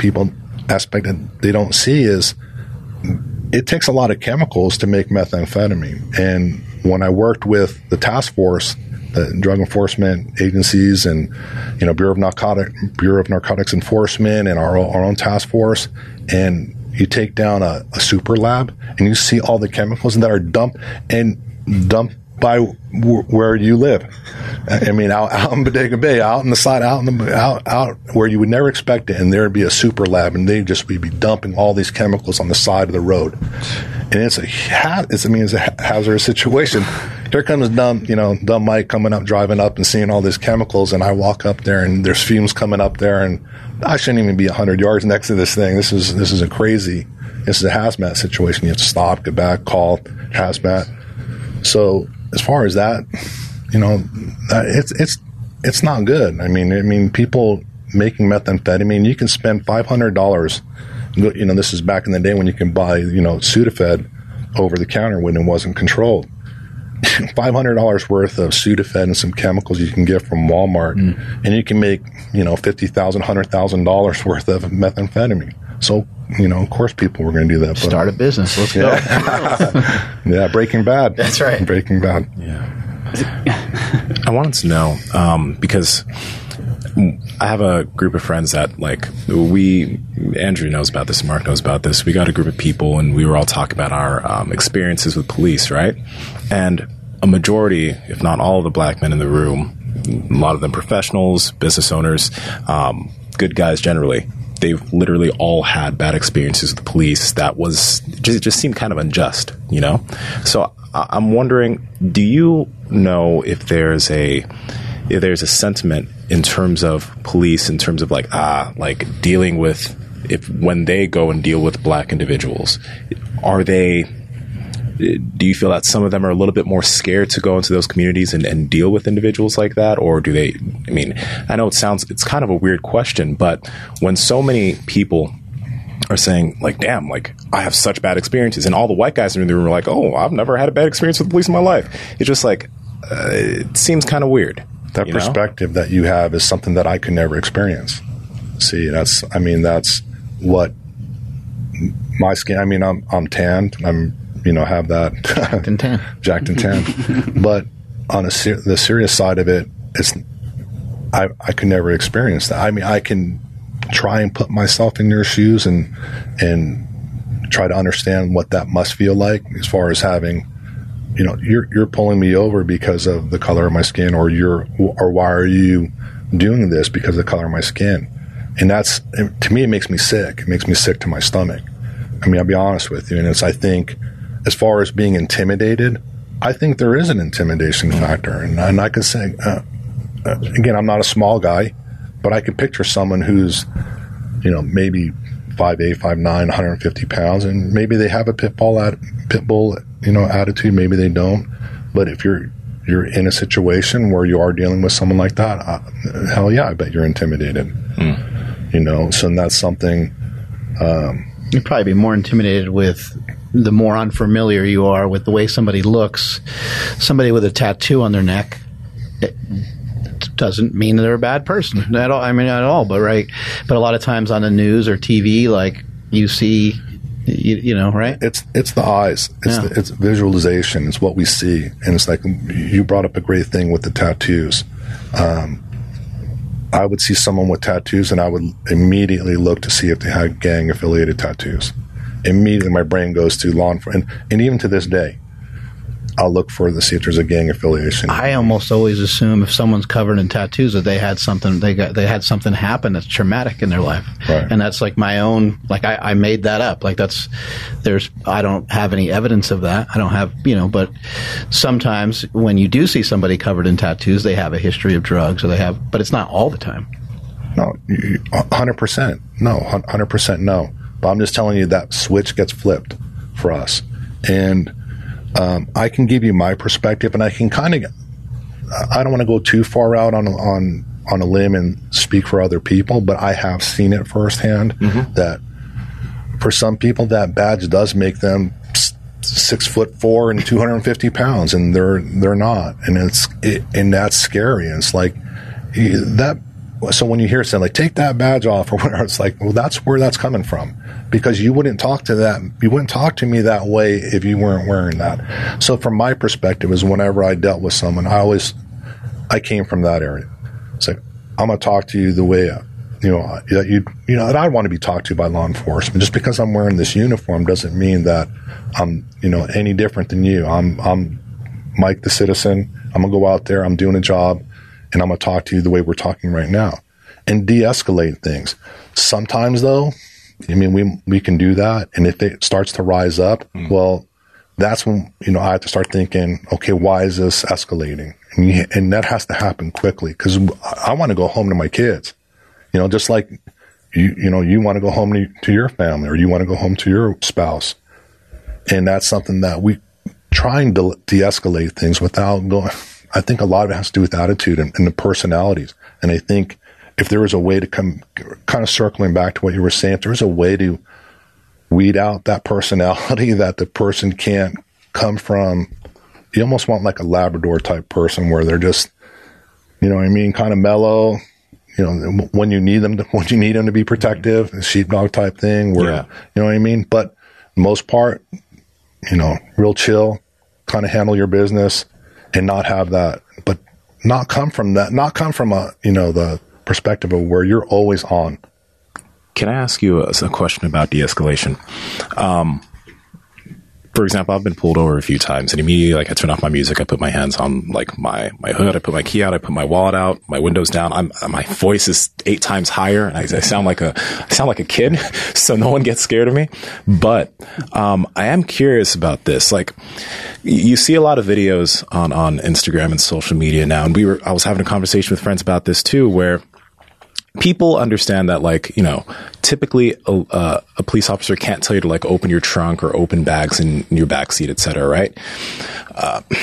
they don't see is it takes a lot of chemicals to make methamphetamine. And when I worked with the task force, the drug enforcement agencies and, you know, Bureau of Narcotics Enforcement and our own task force, and you take down a super lab and you see all the chemicals that are dumped by where you live. I mean, out in Bodega Bay, out where you would never expect it, and there'd be a super lab, and they'd just be dumping all these chemicals on the side of the road. And it's a hazardous situation. Here comes dumb Mike coming up, driving up and seeing all these chemicals, and I walk up there and there's fumes coming up there, and I shouldn't even be 100 yards next to this thing. This is a hazmat situation. You have to stop, get back, call hazmat. So as far as that, you know, it's not good. I mean, people making methamphetamine, you can spend $500. You know, this is back in the day when you can buy, you know, Sudafed over the counter when it wasn't controlled. $500 worth of Sudafed and some chemicals you can get from Walmart, and you can make, you know, $50,000, $100,000 worth of methamphetamine. So, you know, of course people were going to do that. Start a business. Let's go. Yeah, Breaking Bad. That's right. Breaking Bad. Yeah. I wanted to know, because I have a group of friends that, like, Andrew knows about this, Mark knows about this. We got a group of people and we were all talking about our experiences with police, right? And a majority, if not all of the black men in the room, a lot of them professionals, business owners, good guys generally, they've literally all had bad experiences with the police that was just seemed kind of unjust, you know? So I'm wondering, do you know if there's a sentiment in terms of police, in terms of like dealing with, when they go and deal with black individuals, do you feel that some of them are a little bit more scared to go into those communities and deal with individuals like that? Or do they, I mean, I know it's kind of a weird question, but when so many people are saying, like, damn, like, I have such bad experiences, and all the white guys in the room are like, oh, I've never had a bad experience with the police in my life. It's just like, it seems kind of weird. That perspective that you have is something that I could never experience. See, that's what my skin, I mean, I'm tanned. I'm, you know, have that. Jacked and tan. Jacked and tan. But on the serious side of it, it's, I could never experience that. I mean, I can try and put myself in your shoes and try to understand what that must feel like as far as having, you know, you're pulling me over because of the color of my skin, or why are you doing this because of the color of my skin? And that's, to me, it makes me sick. It makes me sick to my stomach. I mean, I'll be honest with you. And it's, I think, as far as being intimidated, I think there is an intimidation factor. And I can say, again, I'm not a small guy, but I can picture someone who's, you know, maybe 5'8", 5'9", 150 pounds, and maybe they have a pit bull, you know, attitude. Maybe they don't. But if you're in a situation where you are dealing with someone like that, hell yeah, I bet you're intimidated. You know, so that's something. You'd probably be more intimidated with the more unfamiliar you are with the way somebody looks. Somebody with a tattoo on their neck, it doesn't mean they're a bad person at all. I mean, at all, but right. But a lot of times on the news or TV, like, you see. You know, right? It's the eyes. It's visualization. It's what we see. And it's like, you brought up a great thing with the tattoos. I would see someone with tattoos and I would immediately look to see if they had gang-affiliated tattoos. Immediately my brain goes to law enforcement. And even to this day, I'll look for the see if there's a gang affiliation. I almost always assume if someone's covered in tattoos that they had something happen that's traumatic in their life, right. And that's like my own. Like I made that up. Like I don't have any evidence of that. I don't have, you know. But sometimes when you do see somebody covered in tattoos, they have a history of drugs, or they have. But it's not all the time. No, 100%. No, 100%. No. But I'm just telling you that switch gets flipped for us, and. I can give you my perspective, and I can kind of. I don't want to go too far out on a limb and speak for other people, but I have seen it firsthand that for some people that badge does make them 6'4" and 250 pounds, and they're not, and and that's scary. And it's like that. So when you hear something like "take that badge off" or whatever, it's like, well, that's where that's coming from, because you wouldn't talk to that. You wouldn't talk to me that way if you weren't wearing that. So from my perspective, is whenever I dealt with someone, I came from that area. It's like, I'm gonna talk to you the way that I want to be talked to by law enforcement. Just because I'm wearing this uniform doesn't mean that I'm any different than you. I'm Mike the citizen. I'm gonna go out there. I'm doing a job. And I'm going to talk to you the way we're talking right now and de-escalate things. Sometimes, though, we can do that. And if it starts to rise up, well, that's when, I have to start thinking, okay, why is this escalating? And that has to happen quickly, because I want to go home to my kids, just like, you want to go home to your family, or you want to go home to your spouse. And that's something that we trying to de-escalate things without going. I think a lot of it has to do with attitude and the personalities. And I think if there is a way to come, kind of circling back to what you were saying, if there's a way to weed out that personality that the person can't come from, you almost want like a Labrador type person where they're just, kind of mellow, when you need them to be protective, a sheepdog type thing where, But most part, real chill, kind of handle your business. And not have that, but not come from that, not come from the perspective of where you're always on. Can I ask you a question about de-escalation? For example, I've been pulled over a few times, and immediately, I turn off my music, I put my hands on my hood, I put my key out, I put my wallet out, my window's down. My voice is 8 times higher, and I sound like a kid, so no one gets scared of me. But I am curious about this. You see a lot of videos on Instagram and social media now, and I was having a conversation with friends about this too, where people understand that, typically a police officer can't tell you to open your trunk or open bags in your backseat, et cetera, right?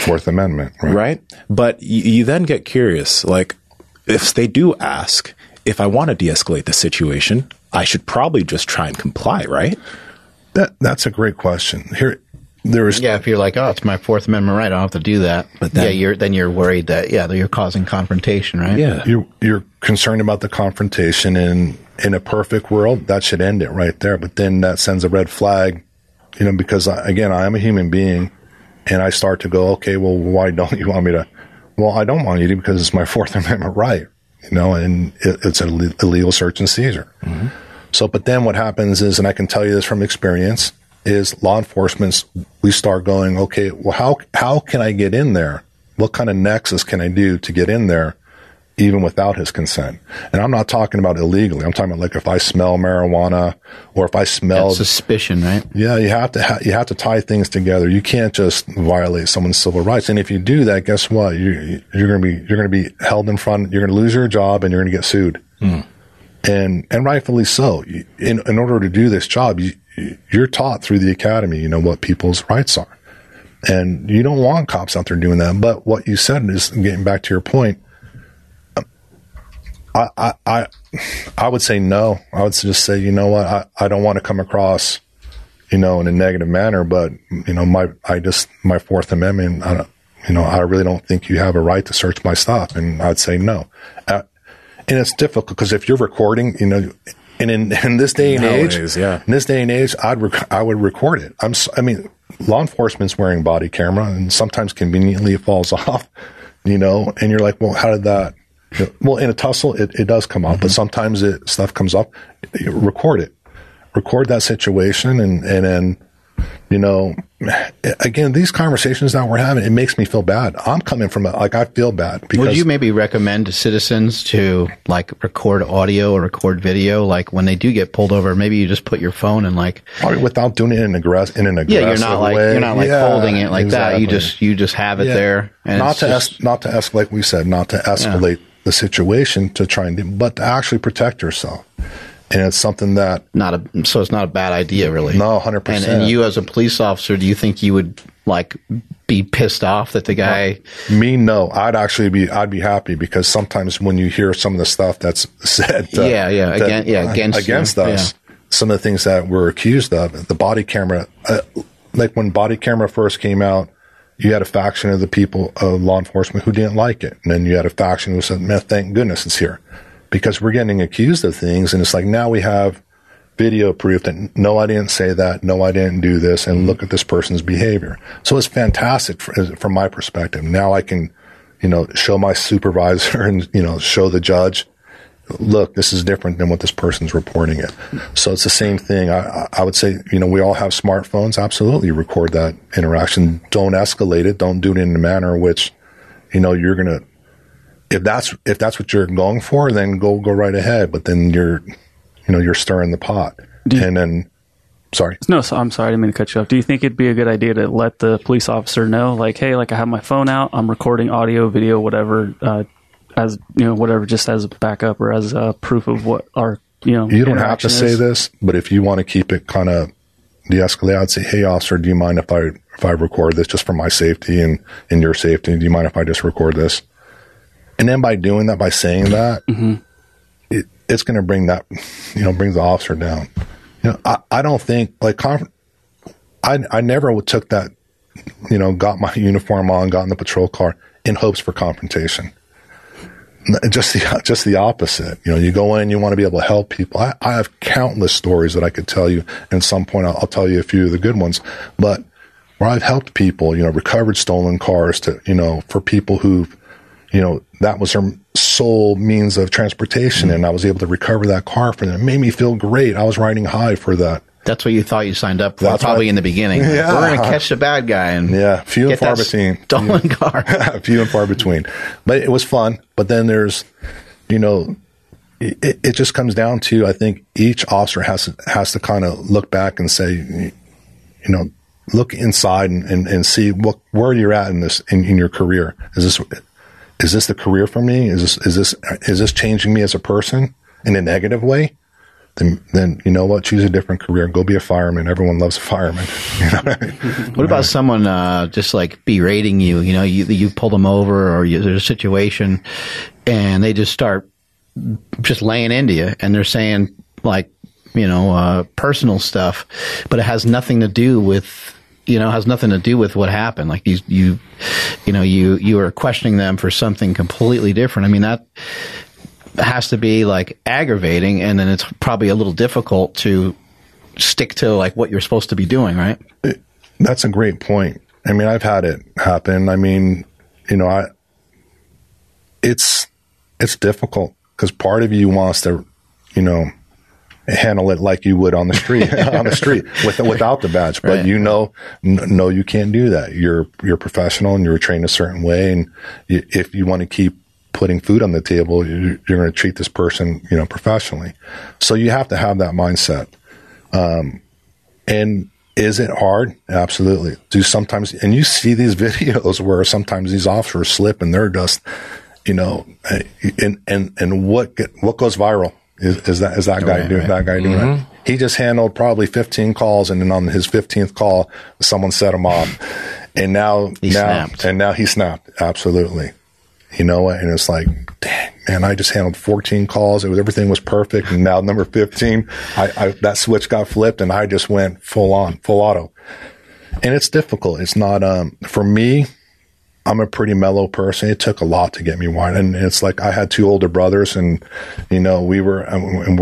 Fourth Amendment, right? But you then get curious, if they do ask, if I want to de-escalate the situation, I should probably just try and comply, right? That's a great question. If you're it's my Fourth Amendment right, I don't have to do that. But then, you're worried that you're causing confrontation, right? Yeah, you're concerned about the confrontation, and in a perfect world, that should end it right there. But then that sends a red flag, because I am a human being, and I start to go, okay, well, why don't you want me to? Well, I don't want you to, because it's my Fourth Amendment right, and it's an illegal search and seizure. Mm-hmm. So, but then what happens is, and I can tell you this from experience, is law enforcement, we start going, okay, well, how can I get in there? What kind of nexus can I do to get in there even without his consent? And I'm not talking about illegally. I'm talking about if I smell marijuana, or if I smell... That's suspicion, right? Yeah, you have to tie things together. You can't just violate someone's civil rights. And if you do that, guess what? You're going to be held in front, you're going to lose your job, and you're going to get sued. Mm. And rightfully so. In order to do this job, you're taught through the academy, what people's rights are. And you don't want cops out there doing that. But what you said is, getting back to your point, I would say no. I would just say, I don't want to come across, in a negative manner, but, my Fourth Amendment, I really don't think you have a right to search my stuff. And I'd say no. And it's difficult, because if you're recording, and in this day and age, I would record it. Law enforcement's wearing body camera, and sometimes conveniently it falls off, and you're like, well, how did that? Well, in a tussle, it does come off, mm-hmm. but sometimes stuff comes up. Record it. Record that situation, and then, again, these conversations that we're having, it makes me feel bad. I'm coming from I feel bad. Because would you maybe recommend to citizens to record audio or record video, when they do get pulled over? Maybe you just put your phone and without doing it in an aggressive way. You're not holding it exactly. That. You just have it there. And not to escalate the situation to try but to actually protect yourself. And it's something that... So it's not a bad idea, really. No, 100%. And you as a police officer, do you think you would, be pissed off that the guy... Me, no. I'd be happy, because sometimes when you hear some of the stuff that's said... against us. Some of the things that we're accused of, the body camera... like when body camera first came out, you had a faction of the people of law enforcement who didn't like it. And then you had a faction who said, man, thank goodness it's here, because we're getting accused of things. And it's like, now we have video proof that, no, I didn't say that. No, I didn't do this. And look at this person's behavior. So it's fantastic from my perspective. Now I can, you know, show my supervisor and, you know, show the judge, look, this is different than what this person's reporting it. So it's the same thing. I would say, you know, we all have smartphones. Absolutely record that interaction. Don't escalate it. Don't do it in a manner which, you know, you're going to, if that's what you're going for, then go right ahead. But then you're stirring the pot. No, I'm sorry. I didn't mean to cut you off. Do you think it'd be a good idea to let the police officer know, like, hey, like I have my phone out, I'm recording audio, video, whatever, as you know, whatever, just as a backup or as a proof of what our, you know, you don't have to say this, but if you want to keep it kind of de-escalate, I'd say, hey, officer, do you mind if I record this just for my safety and your safety? Do you mind if I just record this? And then by doing that, by saying that, mm-hmm. it's going to bring that, you know, brings the officer down. You know, I don't think I never took that, you know, got my uniform on, got in the patrol car in hopes for confrontation. Just the opposite. You know, you go in, you want to be able to help people. I have countless stories that I could tell you. At some point, I'll tell you a few of the good ones. But where I've helped people, you know, recovered stolen cars to, you know, for people who, you know, that was their sole means of transportation, and I was able to recover that car for them. It made me feel great. I was riding high for that. That's what you thought you signed up for, that's probably in the beginning. Yeah. We're going to catch the bad guy. And yeah, few and far between. Stolen car. Few and far between. But it was fun. But then there's, you know, it just comes down to, I think each officer has to kind of look back and say, you know, look inside and see where you're at in this, in your career. Is this the career for me? Is this changing me as a person in a negative way? Then you know what? Choose a different career. Go be a fireman. Everyone loves a fireman. You know what I mean? What about someone just like berating you? You know, you pull them over, or there's a situation, and they just start just laying into you, and they're saying, like, you know, personal stuff, but it has nothing to do with. You know, has nothing to do with what happened. Like you are questioning them for something completely different. I mean, that has to be like aggravating, and then it's probably a little difficult to stick to like what you're supposed to be doing, right? That's a great point. I mean, I've had it happen. I mean, you know, it's difficult because part of you wants to, you know, handle it like you would on the street, without the badge. But right. You know, no, you can't do that. You're professional and you're trained a certain way. And if you want to keep putting food on the table, you're going to treat this person, you know, professionally. So you have to have that mindset. And is it hard? Absolutely. Do sometimes, and you see these videos where sometimes these officers slip and they're just, you know, and what goes viral? Is that guy doing mm-hmm. that? He just handled probably 15 calls, and then on his 15th call, someone set him off, and now he snapped. Absolutely, you know, and it's like, dang, man, I just handled 14 calls. Everything was perfect, and now number 15, I that switch got flipped, and I just went full auto, and it's difficult. It's not for me. I'm a pretty mellow person. It took a lot to get me wine. And it's like, I had two older brothers, and, you know, we're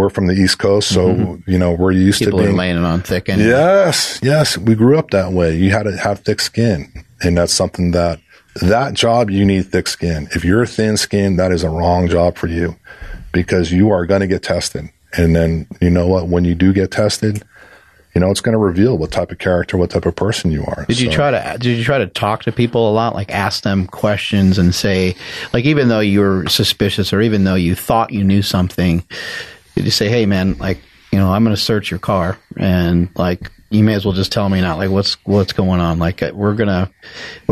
from the East Coast. So, mm-hmm. you know, we're used to being laying on thick. Anyway. Yes. We grew up that way. You had to have thick skin. And that's something that job, you need thick skin. If you're thin skinned, that is a wrong job for you, because you are going to get tested. And then, you know what, when you do get tested, you know, it's going to reveal what type of character, what type of person you are. Did you try to talk to people a lot, like ask them questions and say, like, even though you were suspicious or even though you thought you knew something, did you say, hey, man, like, you know, I'm going to search your car, and like, you may as well just tell me now, like, what's going on? Like, we're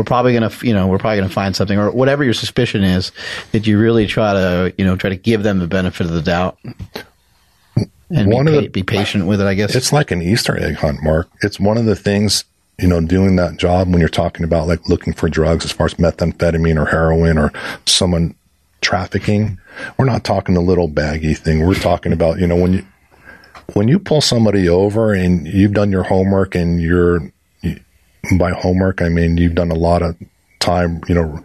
probably going to find something, or whatever your suspicion is. Did you really try to give them the benefit of the doubt? And be patient with it, I guess. It's like an Easter egg hunt, Mark. It's one of the things, you know, doing that job when you're talking about, like, looking for drugs as far as methamphetamine or heroin or someone trafficking. We're not talking the little baggy thing. We're talking about, you know, when you pull somebody over and you've done your homework and you're, by homework, I mean, you've done a lot of time, you know,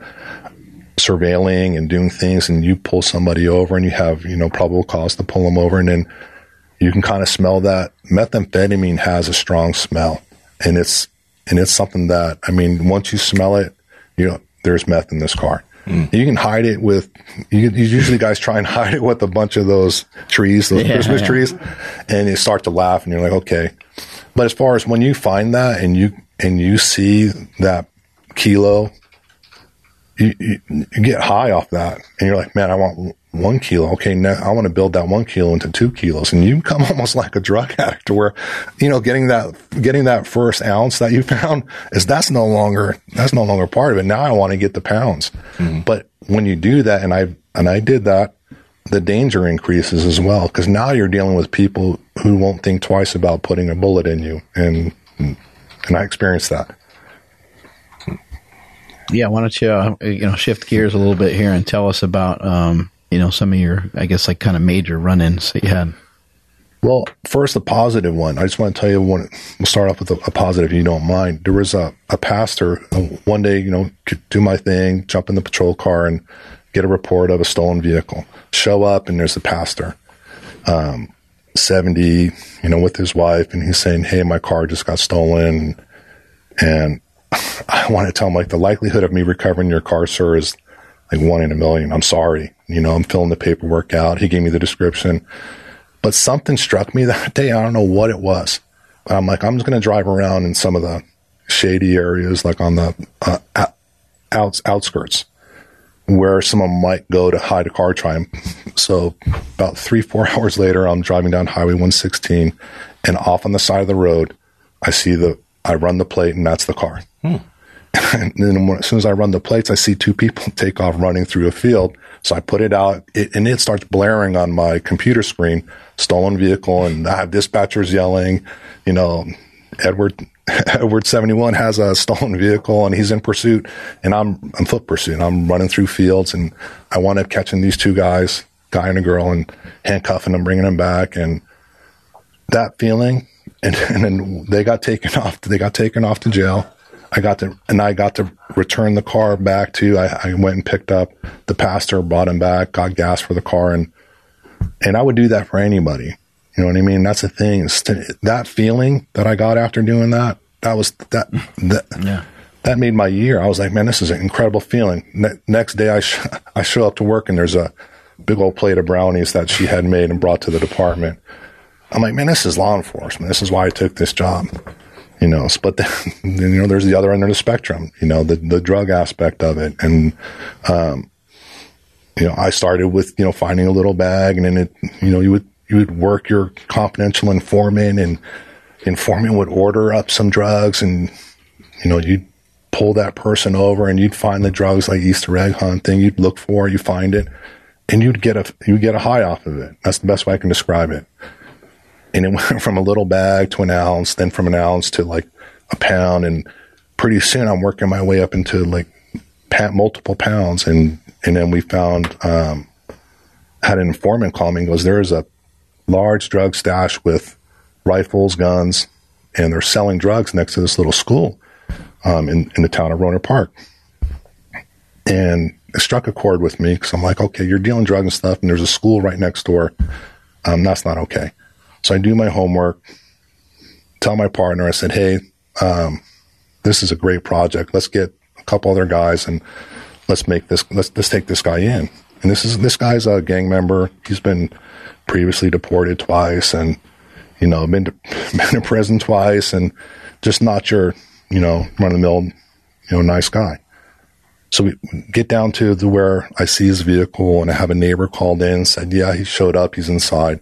surveilling and doing things, and you pull somebody over and you have, you know, probable cause to pull them over, and then you can kind of smell that. Methamphetamine has a strong smell, and it's something that, I mean, once you smell it, you know, there's meth in this car. Mm. You can hide it with, you usually guys try and hide it with a bunch of those trees, those Christmas trees, and you start to laugh and you're like, okay. But as far as when you find that and you see that kilo, you get high off that and you're like, man, I want 1 kilo. Okay, now I want to build that 1 kilo into 2 kilos, and you become almost like a drug addict, to where, you know, getting that first ounce that you found is that's no longer part of it. Now I want to get the pounds. Mm-hmm. But when you do that, and I did that, the danger increases as well, because now you're dealing with people who won't think twice about putting a bullet in you, and I experienced that. Yeah, why don't you shift gears a little bit here and tell us about some of your, I guess, like kind of major run-ins that you had. Well, first, the positive one. I just want to tell you one. We'll start off with a positive, if you don't mind. There was a pastor one day, you know, could do my thing, jump in the patrol car and get a report of a stolen vehicle. Show up, and there's the pastor, 70, you know, with his wife, and he's saying, "Hey, my car just got stolen," and I want to tell him, like, the likelihood of me recovering your car, sir, is like 1 in a million. I'm sorry. You know, I'm filling the paperwork out. He gave me the description. But something struck me that day. I don't know what it was. But I'm like, I'm just going to drive around in some of the shady areas, like on the outskirts, where someone might go to hide a car, try him. So about 3-4 hours later, I'm driving down Highway 116, and off on the side of the road, I run the plate, and that's the car. Hmm. And then as soon as I run the plates, I see 2 people take off running through a field. So I put it out, and it starts blaring on my computer screen, stolen vehicle, and I have dispatchers yelling, you know, Edward 71 has a stolen vehicle, and he's in pursuit, and I'm foot pursuit. And I'm running through fields, and I wound up catching these 2 guys, guy and a girl, and handcuffing them, bringing them back, and that feeling. And then they got taken off. They got taken off to jail. I got to return the car back to. I went and picked up the pastor, brought him back, got gas for the car, and I would do that for anybody. You know what I mean? That's the thing. That feeling that I got after doing that, that made my year. I was like, man, this is an incredible feeling. Next day, I show up to work, and there's a big old plate of brownies that she had made and brought to the department. I'm like, man, this is law enforcement. This is why I took this job, you know. But then, you know, there's the other end of the spectrum, you know, the drug aspect of it. And, you know, I started with, you know, finding a little bag, and then it, you know, you would work your confidential informant, and informant would order up some drugs, and, you know, you'd pull that person over, and you'd find the drugs, like Easter egg hunt thing. You'd look for, you find it, and you'd get a high off of it. That's the best way I can describe it. And it went from a little bag to an ounce, then from an ounce to like a pound. And pretty soon I'm working my way up into like multiple pounds. And then we found, had an informant call me and goes, there is a large drug stash with rifles, guns, and they're selling drugs next to this little school in the town of Rohnert Park. And it struck a chord with me, because I'm like, okay, you're dealing drugs and stuff, and there's a school right next door. That's not okay. So I do my homework, tell my partner, I said, hey, this is a great project. Let's get a couple other guys and let's take this guy in. And this guy's a gang member. He's been previously deported twice, and, you know, been to prison twice, and just not your, you know, run of the mill, you know, nice guy. So we get down to where I see his vehicle, and I have a neighbor called in and said, yeah, he showed up. He's inside.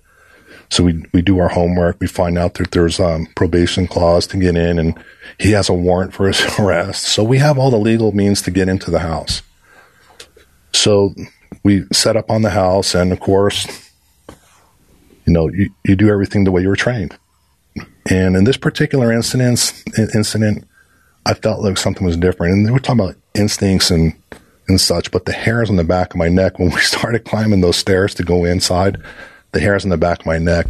So we do our homework. We find out that there's probation clause to get in, and he has a warrant for his arrest. So we have all the legal means to get into the house. So we set up on the house, and of course, you know, you do everything the way you were trained. And in this particular incident, I felt like something was different. And we're talking about instincts and such, but the hairs on the back of my neck, when we started climbing those stairs to go inside, the hairs on the back of my neck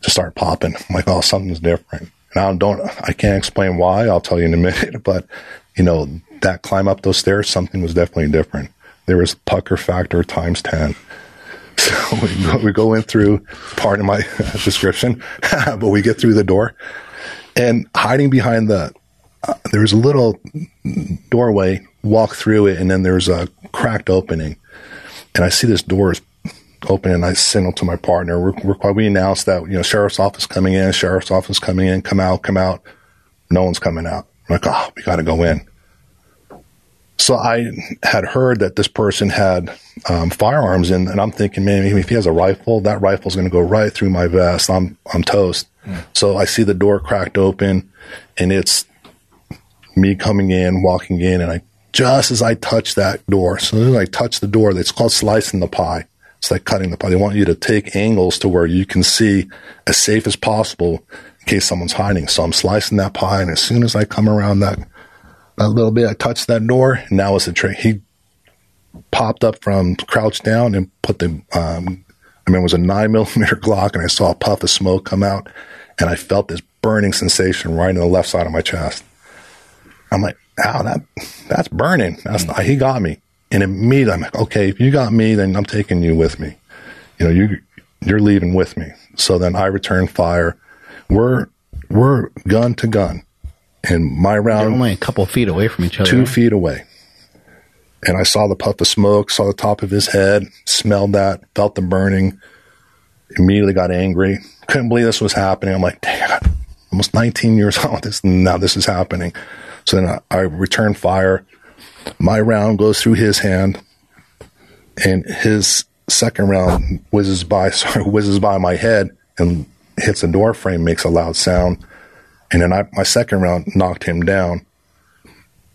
just start popping. I'm like, oh, something's different. Now, I can't explain why. I'll tell you in a minute. But, you know, that climb up those stairs, something was definitely different. There was pucker factor times 10. So we go in through, pardon my description, but we get through the door. And hiding behind the, there was a little doorway, walk through it, and then there's a cracked opening. And I see this door is open, and I signal to my partner. We announced that, you know, sheriff's office coming in, come out. No one's coming out. I'm like, oh, we got to go in. So I had heard that this person had firearms in, and I'm thinking, man, if he has a rifle, that rifle's going to go right through my vest. I'm toast. Mm. So I see the door cracked open, and it's me coming in, walking in, and I just as I touch that door, so as I touch the door, it's called slicing the pie. It's like cutting the pie. They want you to take angles to where you can see as safe as possible in case someone's hiding. So I'm slicing that pie, and as soon as I come around that little bit, I touched that door. And now it's a trick. He popped up from crouched down and put the, I mean, it was a 9mm Glock, and I saw a puff of smoke come out, and I felt this burning sensation right in the left side of my chest. I'm like, ow, that's burning. He got me. And immediately I'm like, okay, if you got me, then I'm taking you with me. You know, you're leaving with me. So then I return fire. We're gun to gun. And my round, they're only a couple feet away from each other. 2 feet away. And I saw the puff of smoke, saw the top of his head, smelled that, felt the burning, immediately got angry. Couldn't believe this was happening. I'm like, dang, I'm almost 19 years old. Now this is happening. So then I return fire. My round goes through his hand, and his second round whizzes by my head and hits the door frame, makes a loud sound. And then my second round knocked him down,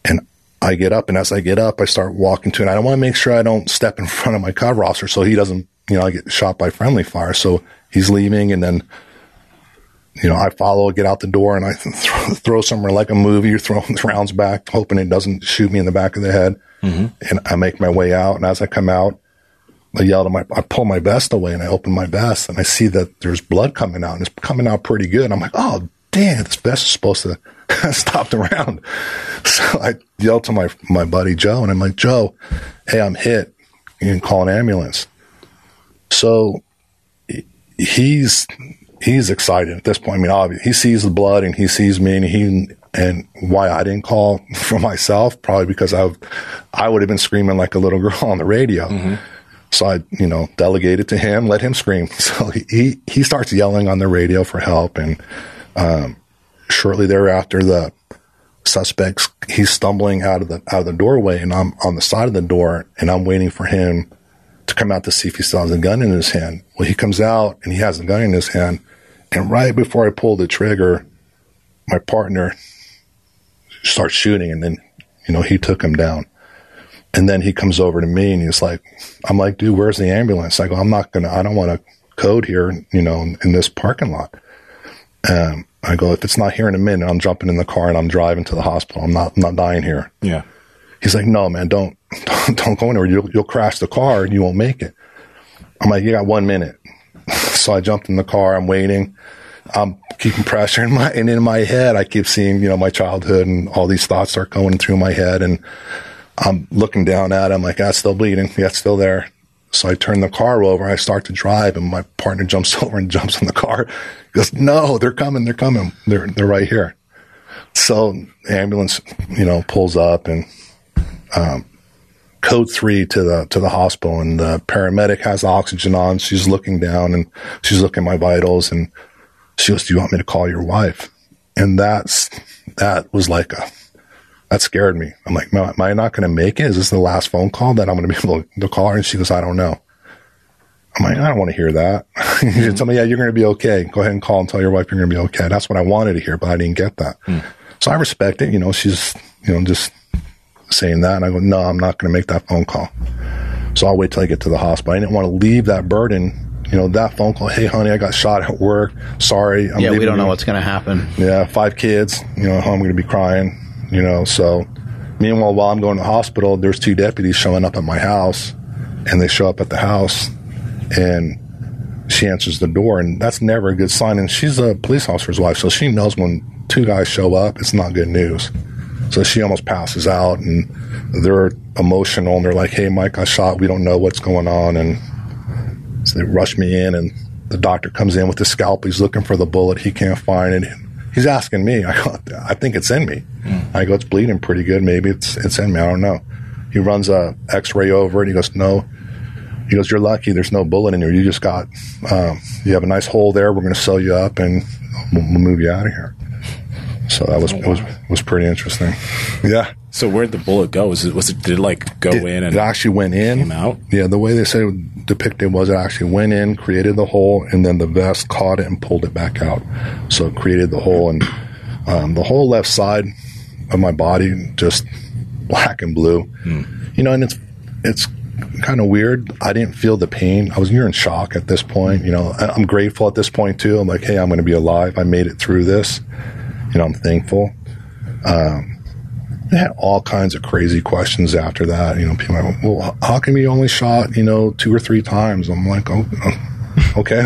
and I get up. And as I get up, I start walking to, and I want to make sure I don't step in front of my cover officer so he doesn't, you know, I get shot by friendly fire. So he's leaving, and then, you know, I follow, get out the door, and I throw somewhere like a movie. You're throwing the rounds back, hoping it doesn't shoot me in the back of the head. Mm-hmm. And I make my way out, and as I come out, I yelled at I pull my vest away, and I open my vest, and I see that there's blood coming out, and it's coming out pretty good. And I'm like, oh, damn, this vest is supposed to stop the round. So I yelled to my buddy Joe, and I'm like, Joe, hey, I'm hit. You can call an ambulance. So he's excited at this point. I mean, obviously, he sees the blood, and he sees me, and why I didn't call for myself, probably because I would have been screaming like a little girl on the radio. Mm-hmm. So I, you know, delegated to him, let him scream. So he starts yelling on the radio for help, and shortly thereafter, the suspects, he's stumbling out of the doorway, and I'm on the side of the door, and I'm waiting for him to come out to see if he still has a gun in his hand. Well, he comes out, and he has a gun in his hand, and right before I pull the trigger, my partner starts shooting, and then, you know, he took him down. And then he comes over to me, and he's like, I'm like, dude, where's the ambulance? I go, I don't want to code here, you know, in this parking lot. I go, if it's not here in a minute, I'm jumping in the car and I'm driving to the hospital. I'm not dying here. Yeah. He's like, no, man, don't go anywhere. You'll crash the car and you won't make it. I'm like, you got 1 minute. So I jumped in the car. I'm waiting. I'm keeping pressure and in my head, I keep seeing, you know, my childhood, and all these thoughts start going through my head, and I'm looking down at him like, that's still bleeding. Yeah, it's still there. So I turn the car over, I start to drive, and my partner jumps over and jumps in the car. He goes, no, they're coming. They're right here. So the ambulance, you know, pulls up, and code 3 to the hospital, and the paramedic has oxygen on. She's looking down, and she's looking at my vitals, and she goes, do you want me to call your wife? And that scared me. I'm like, no, am I not going to make it? Is this the last phone call that I'm going to be able to call her? And she goes, I don't know. I'm like, I don't want to hear that. You tell me, yeah, you're going to be okay. Go ahead and call and tell your wife you're going to be okay. That's what I wanted to hear, but I didn't get that. Mm. So I respect it. You know, she's, you know, just saying that. And I go, no, I'm not going to make that phone call. So I'll wait till I get to the hospital. I didn't want to leave that burden. You know, that phone call, hey, honey, I got shot at work. Sorry. Yeah, we don't know what's going to happen. Yeah, 5 kids. You know, at home, I'm going to be crying. You know, so meanwhile, while I'm going to the hospital, there's 2 deputies showing up at my house, and they show up at the house, and she answers the door, and that's never a good sign. And she's a police officer's wife, so she knows when two guys show up, it's not good news. So she almost passes out, and they're emotional, and they're like, hey, Mike, I shot. We don't know what's going on. And so they rush me in, and the doctor comes in with the scalpel. He's looking for the bullet. He can't find it. He's asking me. I think it's in me. I go, it's bleeding pretty good. Maybe it's in me. I don't know. He runs a X-ray over it. He goes, no. He goes, you're lucky. There's no bullet in here. You just got, you have a nice hole there. We're going to sew you up, and we'll move you out of here. So that was pretty interesting. Yeah. So where'd the bullet go? Did it actually went in? Came out? Yeah. The way they said it depicted was it actually went in, created the hole, and then the vest caught it and pulled it back out. So it created the hole, and the whole left side of my body just black and blue. You know, and it's kind of weird. I didn't feel the pain. I was near in shock at this point. You know, I'm grateful at this point too. I'm like, hey, I'm going to be alive. I made it through this. You know, I'm thankful. I had all kinds of crazy questions after that. You know, people are like, well, how come you only shot, you know, 2 or 3 times? I'm like, oh, okay,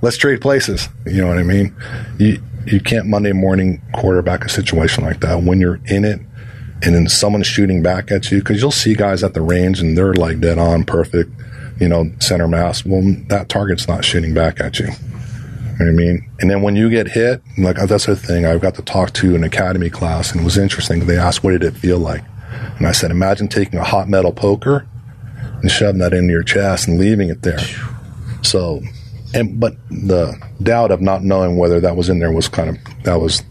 let's trade places. You know what I mean? You can't Monday morning quarterback a situation like that when you're in it and then someone's shooting back at you. Because you'll see guys at the range and they're like dead on, perfect, you know, center mass. Well, that target's not shooting back at you. I mean, and then when you get hit, like that's the thing. I've got to talk to an academy class, and it was interesting. They asked, what did it feel like? And I said, imagine taking a hot metal poker and shoving that into your chest and leaving it there. So, but the doubt of not knowing whether that was in there was kind of, that was,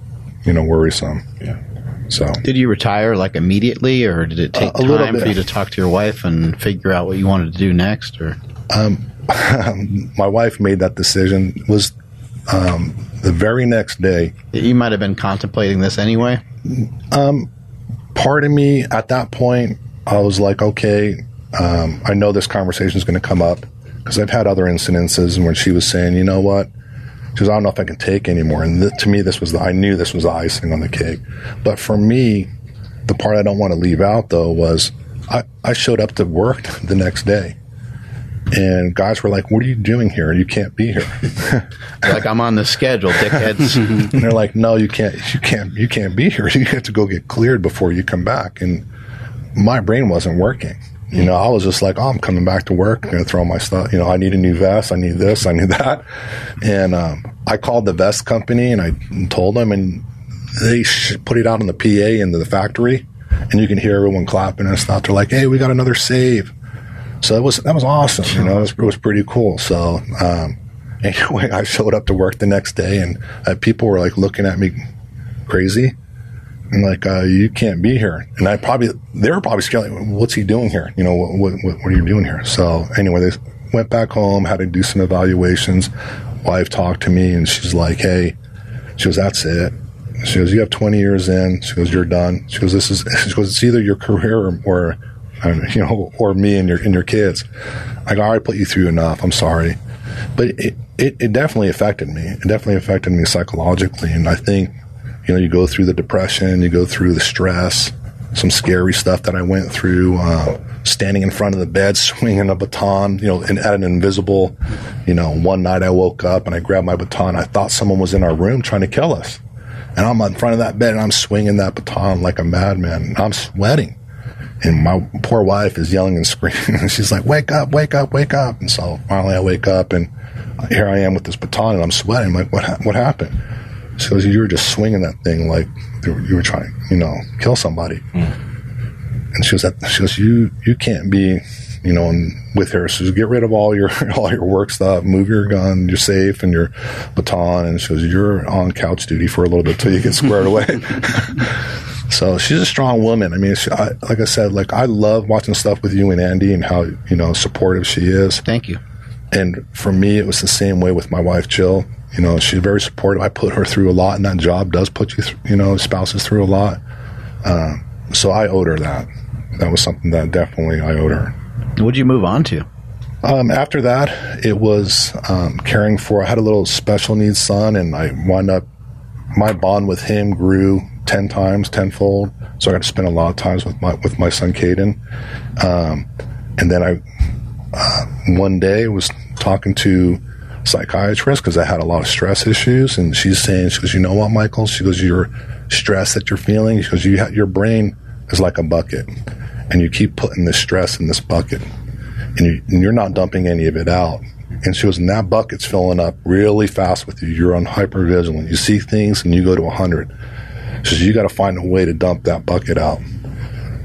you know, worrisome. Yeah. So, did you retire like immediately, or did it take time for you to talk to your wife and figure out what you wanted to do next? Or, my wife made that decision. It was, the very next day. You might have been contemplating this anyway? Part of me, at that point, I was like, okay, I know this conversation is going to come up, because I've had other incidences where she was saying, you know what? She goes, I don't know if I can take anymore. And to me, I knew this was the icing on the cake. But for me, the part I don't want to leave out, though, was I showed up to work the next day. And guys were like, what are you doing here? You can't be here. Like, I'm on the schedule, dickheads. And they're like, no, you can't be here. You have to go get cleared before you come back. And my brain wasn't working. You know, I was just like, oh, I'm coming back to work. I'm going to throw my stuff. You know, I need a new vest. I need this. I need that. And I called the vest company, and I told them, and they put it out on the PA into the factory. And you can hear everyone clapping and stuff. They're like, hey, we got another save. So that was awesome. You know, it was pretty cool. So anyway, I showed up to work the next day, and people were like looking at me crazy, and like, you can't be here. And they were probably scared. Like, what's he doing here? You know, what are you doing here? So anyway, they went back home, had to do some evaluations. Wife talked to me, and she's like, hey, she goes, that's it. She goes, you have 20 years in. She goes, you're done. She goes, it's either your career or you know, or me and your kids. I already put you through enough. I'm sorry, but it definitely affected me. It definitely affected me psychologically, and I think, you know, you go through the depression, you go through the stress, some scary stuff that I went through, standing in front of the bed, swinging a baton, you know, and at an invisible, you know, one night I woke up and I grabbed my baton. I thought someone was in our room trying to kill us, and I'm in front of that bed and I'm swinging that baton like a madman. And I'm sweating. And my poor wife is yelling and screaming. And she's like, wake up, wake up, wake up. And so finally I wake up, and here I am with this baton, and I'm sweating. I'm like, what happened? She goes, you were just swinging that thing like you were trying, you know, kill somebody. And she goes, you can't be, you know, with her. So get rid of all your work stuff, move your gun, your safe, and your baton. And she goes, you're on couch duty for a little bit till you get squared away. So she's a strong woman. I mean, like I said, like, I love watching stuff with you and Andy and how, you know, supportive she is. Thank you. And for me, it was the same way with my wife, Jill. You know, she's very supportive. I put her through a lot, and that job does put spouses through a lot. So I owed her that. That was something that definitely I owed her. What did you move on to? After that, it was caring for. I had a little special needs son, and I wound up, my bond with him grew 10 times, tenfold. So I got to spend a lot of times with my son Caden, and then I one day was talking to psychiatrist because I had a lot of stress issues. And she's saying, she goes, you know what, Michael? She goes, your stress that you're feeling, she goes, your brain is like a bucket. And you keep putting this stress in this bucket. And you're not dumping any of it out. And she goes, and that bucket's filling up really fast with you. You're on hypervigilant. You see things and you go to 100. She says, you got to find a way to dump that bucket out.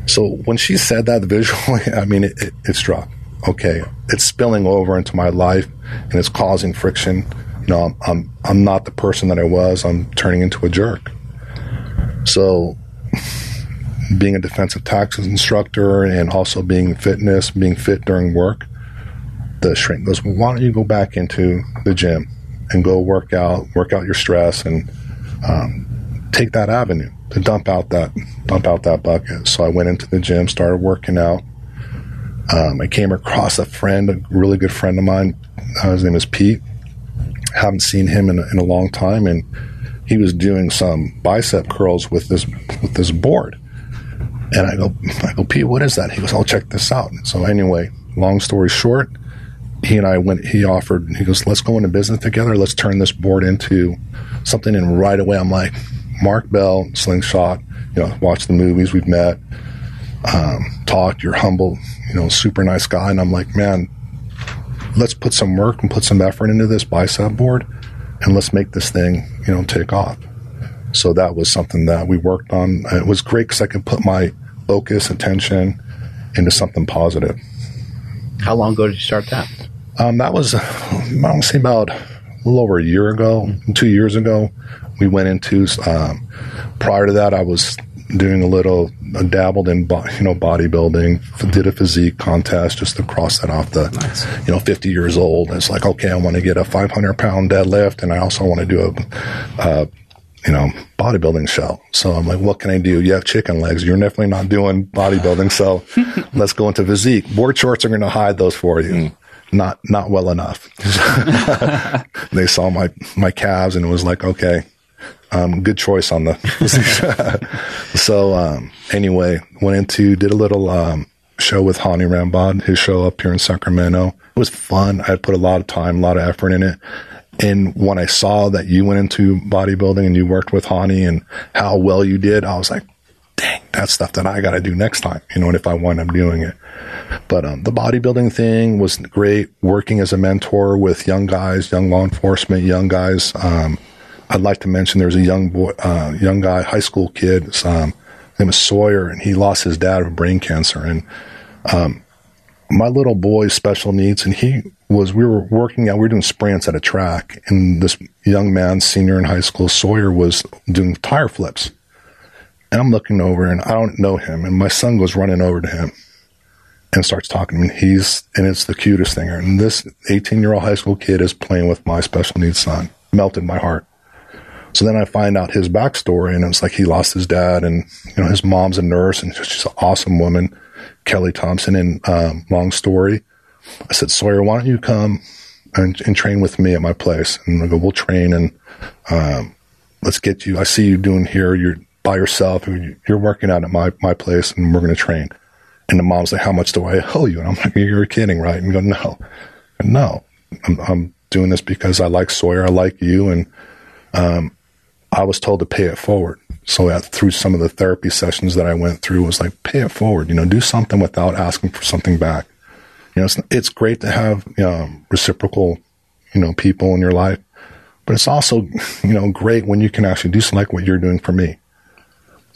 So when she said that visually, I mean, it struck. Okay, it's spilling over into my life and it's causing friction. You know, I'm not the person that I was. I'm turning into a jerk. So being a defensive taxes instructor and also being fitness, being fit during work, the shrink goes, well, why don't you go back into the gym and go work out your stress and take that avenue to dump out that bucket. So I went into the gym, started working out. I came across a really good friend of mine. His name is Pete. I haven't seen him in a long time, and he was doing some bicep curls with this board. And I go, Pete, what is that? He goes, I'll check this out. And so anyway, long story short, he and I went. He offered. He goes, let's go into business together. Let's turn this board into something. And right away, I'm like, Mark Bell, Sling Shot. You know, watch the movies. We've met. Talked, you're humble, you know, super nice guy. And I'm like, man, let's put some work and put some effort into this bicep board and let's make this thing, you know, take off. So that was something that we worked on. It was great because I could put my focus, attention into something positive. How long ago did you start that? That was, I want to say about a little over a year ago, 2 years ago. We went into, prior to that, I was doing dabbled in, you know, bodybuilding, did a physique contest just to cross that off the, nice. You know, 50 years old. And it's like, okay, I want to get a 500-pound deadlift, and I also want to do a bodybuilding show. So I'm like, what can I do? You have chicken legs. You're definitely not doing bodybuilding, so let's go into physique. Board shorts are going to hide those for you. Not well enough. They saw my calves and it was like, okay. Good choice on the. So anyway, did a little show with Hani Rambod, his show up here in Sacramento. It was fun. I put a lot of time, a lot of effort in it. And when I saw that you went into bodybuilding and you worked with Hani and how well you did, I was like, dang, that's stuff that I got to do next time, you know, and if I wind up doing it. But the bodybuilding thing was great. Working as a mentor with young guys, young law enforcement, young guys, I'd like to mention there's a young guy, high school kid, his name is Sawyer, and he lost his dad of brain cancer. And my little boy's special needs, and we were working out, we were doing sprints at a track, and this young man, senior in high school, Sawyer, was doing tire flips. And I'm looking over, and I don't know him, and my son goes running over to him and starts talking to me. And it's the cutest thing. And this 18-year-old high school kid is playing with my special needs son. Melted my heart. So then I find out his backstory, and it's like he lost his dad, and you know his mom's a nurse, and she's an awesome woman, Kelly Thompson. And long story, I said, Sawyer, why don't you come and train with me at my place? And I go, we'll train, and let's get you. I see you doing here. You're by yourself. You're working out at my place, and we're going to train. And the mom's like, how much do I owe you? And I'm like, you're kidding, right? And I go, no, I'm doing this because I like Sawyer, I like you, and I was told to pay it forward. So through some of the therapy sessions that I went through, it was like, pay it forward, you know, do something without asking for something back. You know, it's great to have reciprocal, you know, people in your life, but it's also, you know, great when you can actually do something like what you're doing for me.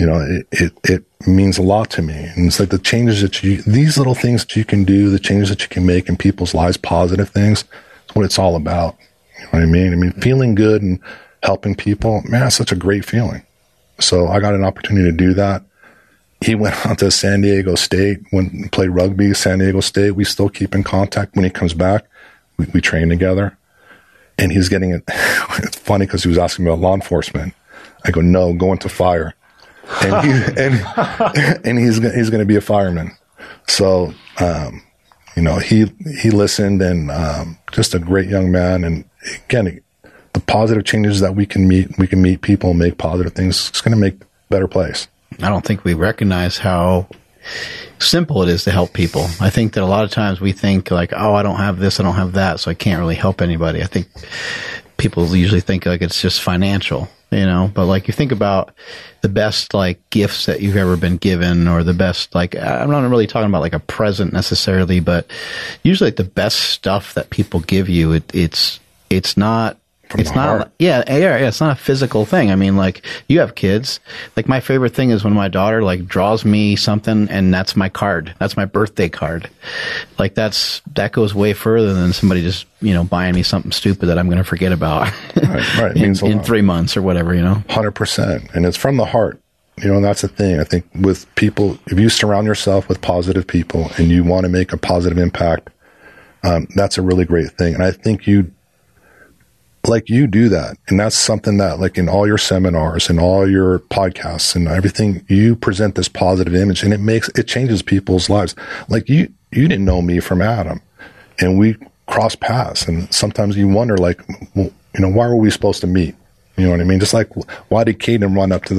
You know, it means a lot to me. And it's like the changes that these little things that you can do, the changes that you can make in people's lives, positive things, it's what it's all about. You know what I mean? I mean, feeling good and helping people, man, that's such a great feeling. So I got an opportunity to do that. He went on to San Diego State, went and played rugby, San Diego State. We still keep in contact. When he comes back, we train together. And he's getting it. It's funny because he was asking about law enforcement. I go, no, go into fire. And he's going to be a fireman. So, you know, he listened, and just a great young man. And again, the positive changes that we can meet people and make positive things. It's going to make a better place. I don't think we recognize how simple it is to help people. I think that a lot of times we think like, oh, I don't have this, I don't have that, so I can't really help anybody. I think people usually think like it's just financial, you know, but like you think about the best like gifts that you've ever been given, or the best, like, I'm not really talking about like a present necessarily, but usually like the best stuff that people give you, it's not, it's not, yeah, it's not a physical thing. I mean, like, you have kids. Like, my favorite thing is when my daughter, like, draws me something, and that's my card. That's my birthday card. Like, that goes way further than somebody just, you know, buying me something stupid that I'm going to forget about right. It means a lot. In 3 months or whatever, you know. 100%. And it's from the heart. You know, and that's the thing. I think with people, if you surround yourself with positive people and you want to make a positive impact, that's a really great thing. And I think you do that. And that's something that, like, in all your seminars and all your podcasts and everything, you present this positive image, and it changes people's lives. Like, you didn't know me from Adam, and we cross paths. And sometimes you wonder, like, well, you know, why were we supposed to meet? You know what I mean? Just like, why did Caden run up to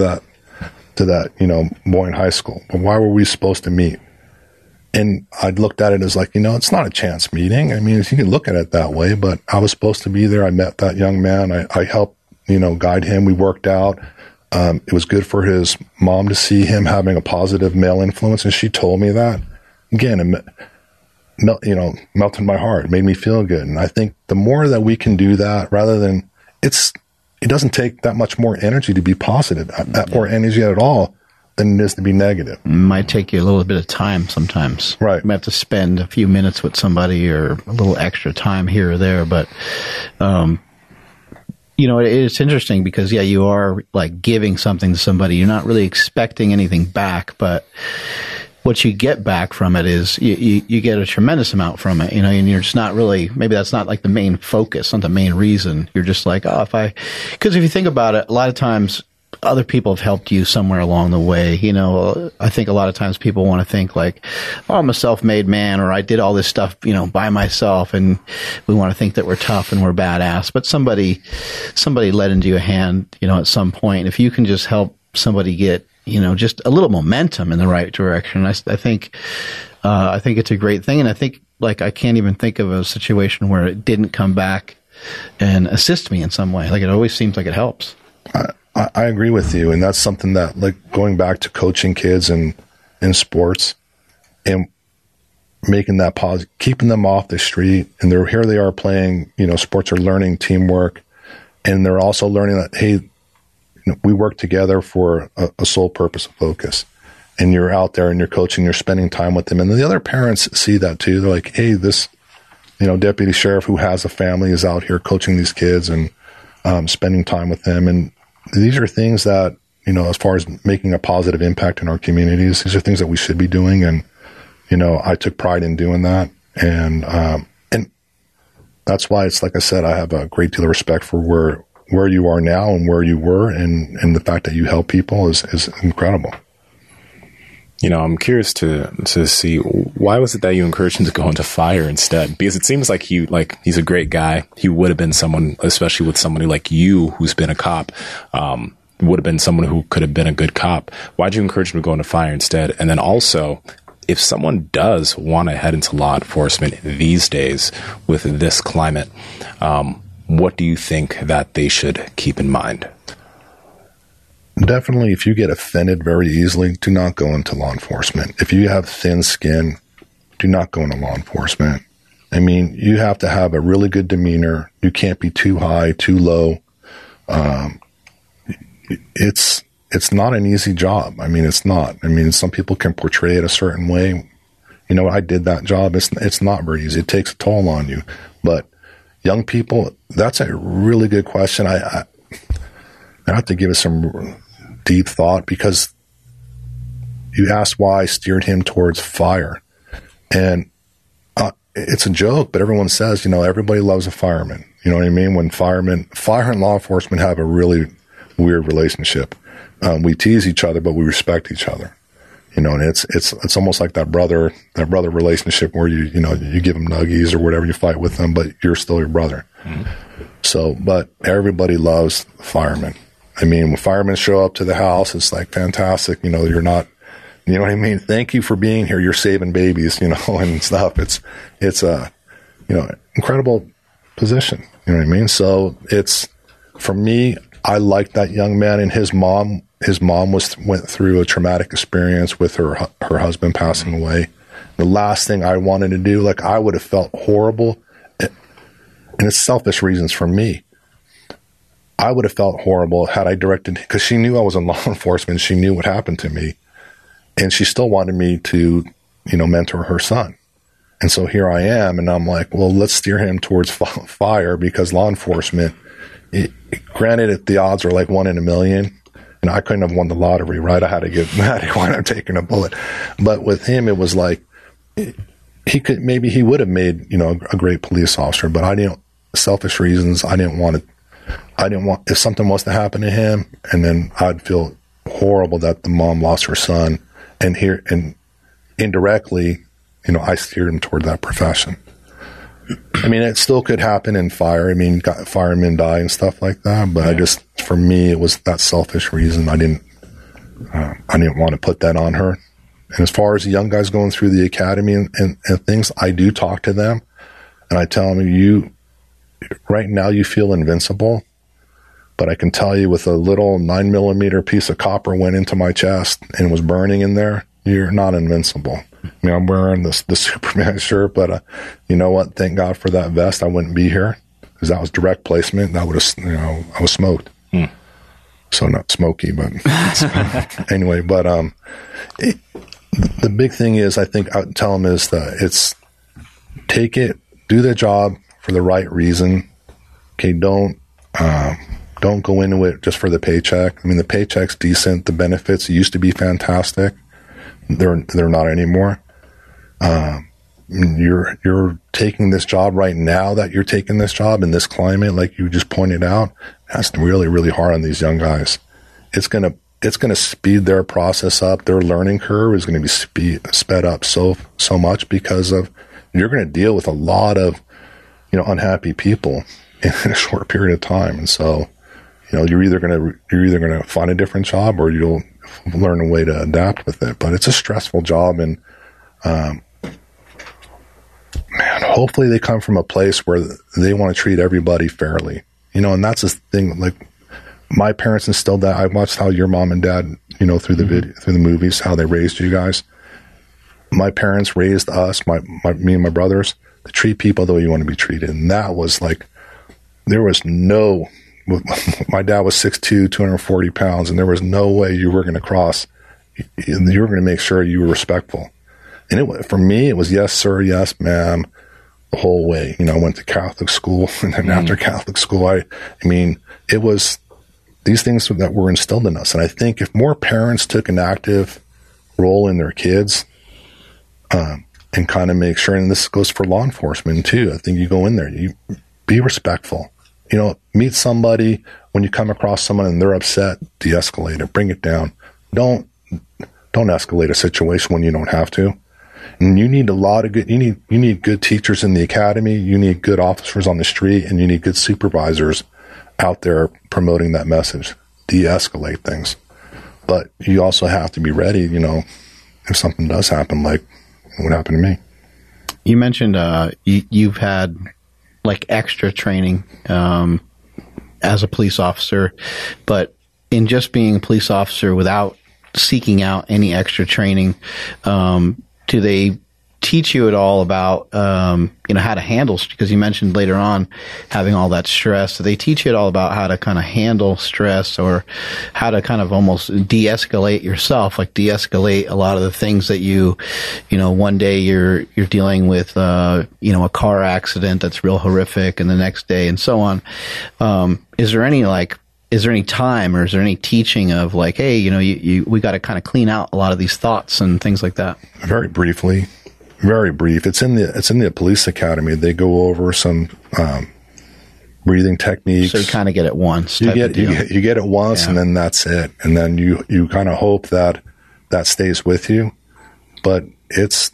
that, you know, boy in high school? But why were we supposed to meet? And I looked at it as like, you know, it's not a chance meeting. I mean, if you can look at it that way, but I was supposed to be there. I met that young man. I helped, you know, guide him. We worked out. It was good for his mom to see him having a positive male influence. And she told me that. Again, it, you know, melted my heart. It made me feel good. And I think the more that we can do that, rather than it doesn't take that much more energy to be positive, or energy at all, than it is to be negative. It might take you a little bit of time sometimes. Right. You might have to spend a few minutes with somebody or a little extra time here or there. But, you know, it's interesting because, yeah, you are like giving something to somebody. You're not really expecting anything back, but what you get back from it is you get a tremendous amount from it, you know, and you're just not really, maybe that's not like the main focus, not the main reason. You're just like, oh, because if you think about it, a lot of times, other people have helped you somewhere along the way. You know, I think a lot of times people want to think like, oh, I'm a self-made man, or I did all this stuff, you know, by myself. And we want to think that we're tough and we're badass, but somebody lent you a hand, you know, at some point. If you can just help somebody get, you know, just a little momentum in the right direction, I think it's a great thing. And I think, like, I can't even think of a situation where it didn't come back and assist me in some way. Like, it always seems like it helps. I agree with you. And that's something that, like, going back to coaching kids and in sports and making that positive, keeping them off the street. And here they are playing, you know, sports or learning teamwork. And they're also learning that, hey, you know, we work together for a sole purpose of focus. And you're out there and you're coaching, you're spending time with them. And the other parents see that too. They're like, hey, this, you know, deputy sheriff who has a family is out here coaching these kids and spending time with them. And these are things that, you know, as far as making a positive impact in our communities, these are things that we should be doing. And, you know, I took pride in doing that. And that's why it's, like I said, I have a great deal of respect for where you are now and where you were. And the fact that you help people is incredible. You know, I'm curious to see, why was it that you encouraged him to go into fire instead? Because it seems like he's a great guy. He would have been someone, especially with somebody like you who's been a cop, would have been someone who could have been a good cop. Why'd you encourage him to go into fire instead? And then also, if someone does want to head into law enforcement these days with this climate, what do you think that they should keep in mind? Definitely, if you get offended very easily, do not go into law enforcement. If you have thin skin, do not go into law enforcement. I mean, you have to have a really good demeanor. You can't be too high, too low. It's not an easy job. I mean, it's not. I mean, some people can portray it a certain way. You know, I did that job. It's not very easy. It takes a toll on you. But young people, that's a really good question. I have to give it some deep thought, because you asked why I steered him towards fire. And it's a joke, but everyone says, you know, everybody loves a fireman. You know what I mean? When fire and law enforcement have a really weird relationship. We tease each other, but we respect each other. You know, and it's almost like that brother relationship where you give them nuggies or whatever, you fight with them, but you're still your brother. Mm-hmm. So, but everybody loves firemen. I mean, when firemen show up to the house, it's like fantastic. You know, you're not You know what I mean? Thank you for being here. You're saving babies, you know, and stuff. It's a, you know, incredible position. You know what I mean? So it's, for me, I like that young man, and his mom went through a traumatic experience with her husband passing away. The last thing I wanted to do, like, I would have felt horrible, and it's selfish reasons for me. I would have felt horrible had I directed, because she knew I was in law enforcement. She knew what happened to me, and she still wanted me to, you know, mentor her son. And so here I am, and I'm like, well, let's steer him towards fire, because law enforcement, granted, if the odds are like 1 in a million, and I couldn't have won the lottery, right? I had to get mad at when I'm taking a bullet. But with him, it was like, he would have made, you know, a great police officer, but I didn't, selfish reasons. I didn't want, if something was to happen to him, and then I'd feel horrible that the mom lost her son, and indirectly, you know, I steered him toward that profession. I mean, it still could happen in fire. I mean, firemen die and stuff like that. But yeah. For me, it was that selfish reason. I didn't want to put that on her. And as far as the young guys going through the academy and things, I do talk to them, and I tell them, you, right now you feel invincible, but I can tell you, with a little 9mm piece of copper went into my chest and was burning in there, you're not invincible. I mean, I'm wearing the Superman shirt, but you know what? Thank God for that vest. I wouldn't be here, because that was direct placement. That would have, you know, I was smoked. So not smoky, but anyway. But the big thing is, I think I would tell them is that it's, take it, do the job for the right reason. Okay, don't go into it just for the paycheck. I mean, the paycheck's decent. The benefits used to be fantastic. They're not anymore. You're taking this job right now that you're taking this job in this climate, like you just pointed out. That's really, really hard on these young guys. It's gonna speed their process up. Their learning curve is gonna be sped up so much, because of, you're gonna deal with a lot of, you know, unhappy people in a short period of time. And so, you know, you're either gonna find a different job, or you'll learn a way to adapt with it. But it's a stressful job, and man, hopefully they come from a place where they want to treat everybody fairly, you know. And that's the thing, like, my parents instilled that. I watched how your mom and dad, you know, through the video, through the movies, how they raised you guys. My parents raised us, me and my brothers, to treat people the way you want to be treated. And that was like, there was no, my dad was 6'2", 240 pounds, and there was no way you were going to cross. You were going to make sure you were respectful. And for me, it was yes, sir, yes, ma'am, the whole way. You know, I went to Catholic school, and then after Catholic school, I mean, it was these things that were instilled in us. And I think if more parents took an active role in their kids, and kind of make sure, and this goes for law enforcement too, I think you go in there, you be respectful. You know, meet somebody, when you come across someone and they're upset, de-escalate it, bring it down. Don't escalate a situation when you don't have to. And you need a lot of good, you need good teachers in the academy, you need good officers on the street, and you need good supervisors out there promoting that message. De-escalate things. But you also have to be ready, you know, if something does happen, like what happened to me. You mentioned you've had, like, extra training as a police officer, but in just being a police officer without seeking out any extra training, do they teach you at all about, you know, how to handle, because you mentioned later on having all that stress, so they teach you at all about how to kind of handle stress, or how to kind of almost de-escalate yourself, like de-escalate a lot of the things that you know, one day you're dealing with, you know, a car accident that's real horrific, and the next day, and so on. Is there any time, or is there any teaching of, like, hey, you know, we got to kind of clean out a lot of these thoughts and things like that? Very brief. It's in the police academy. They go over some breathing techniques. So you kind of get it once. You get it once, yeah. And then that's it. And then you kind of hope that stays with you, but it's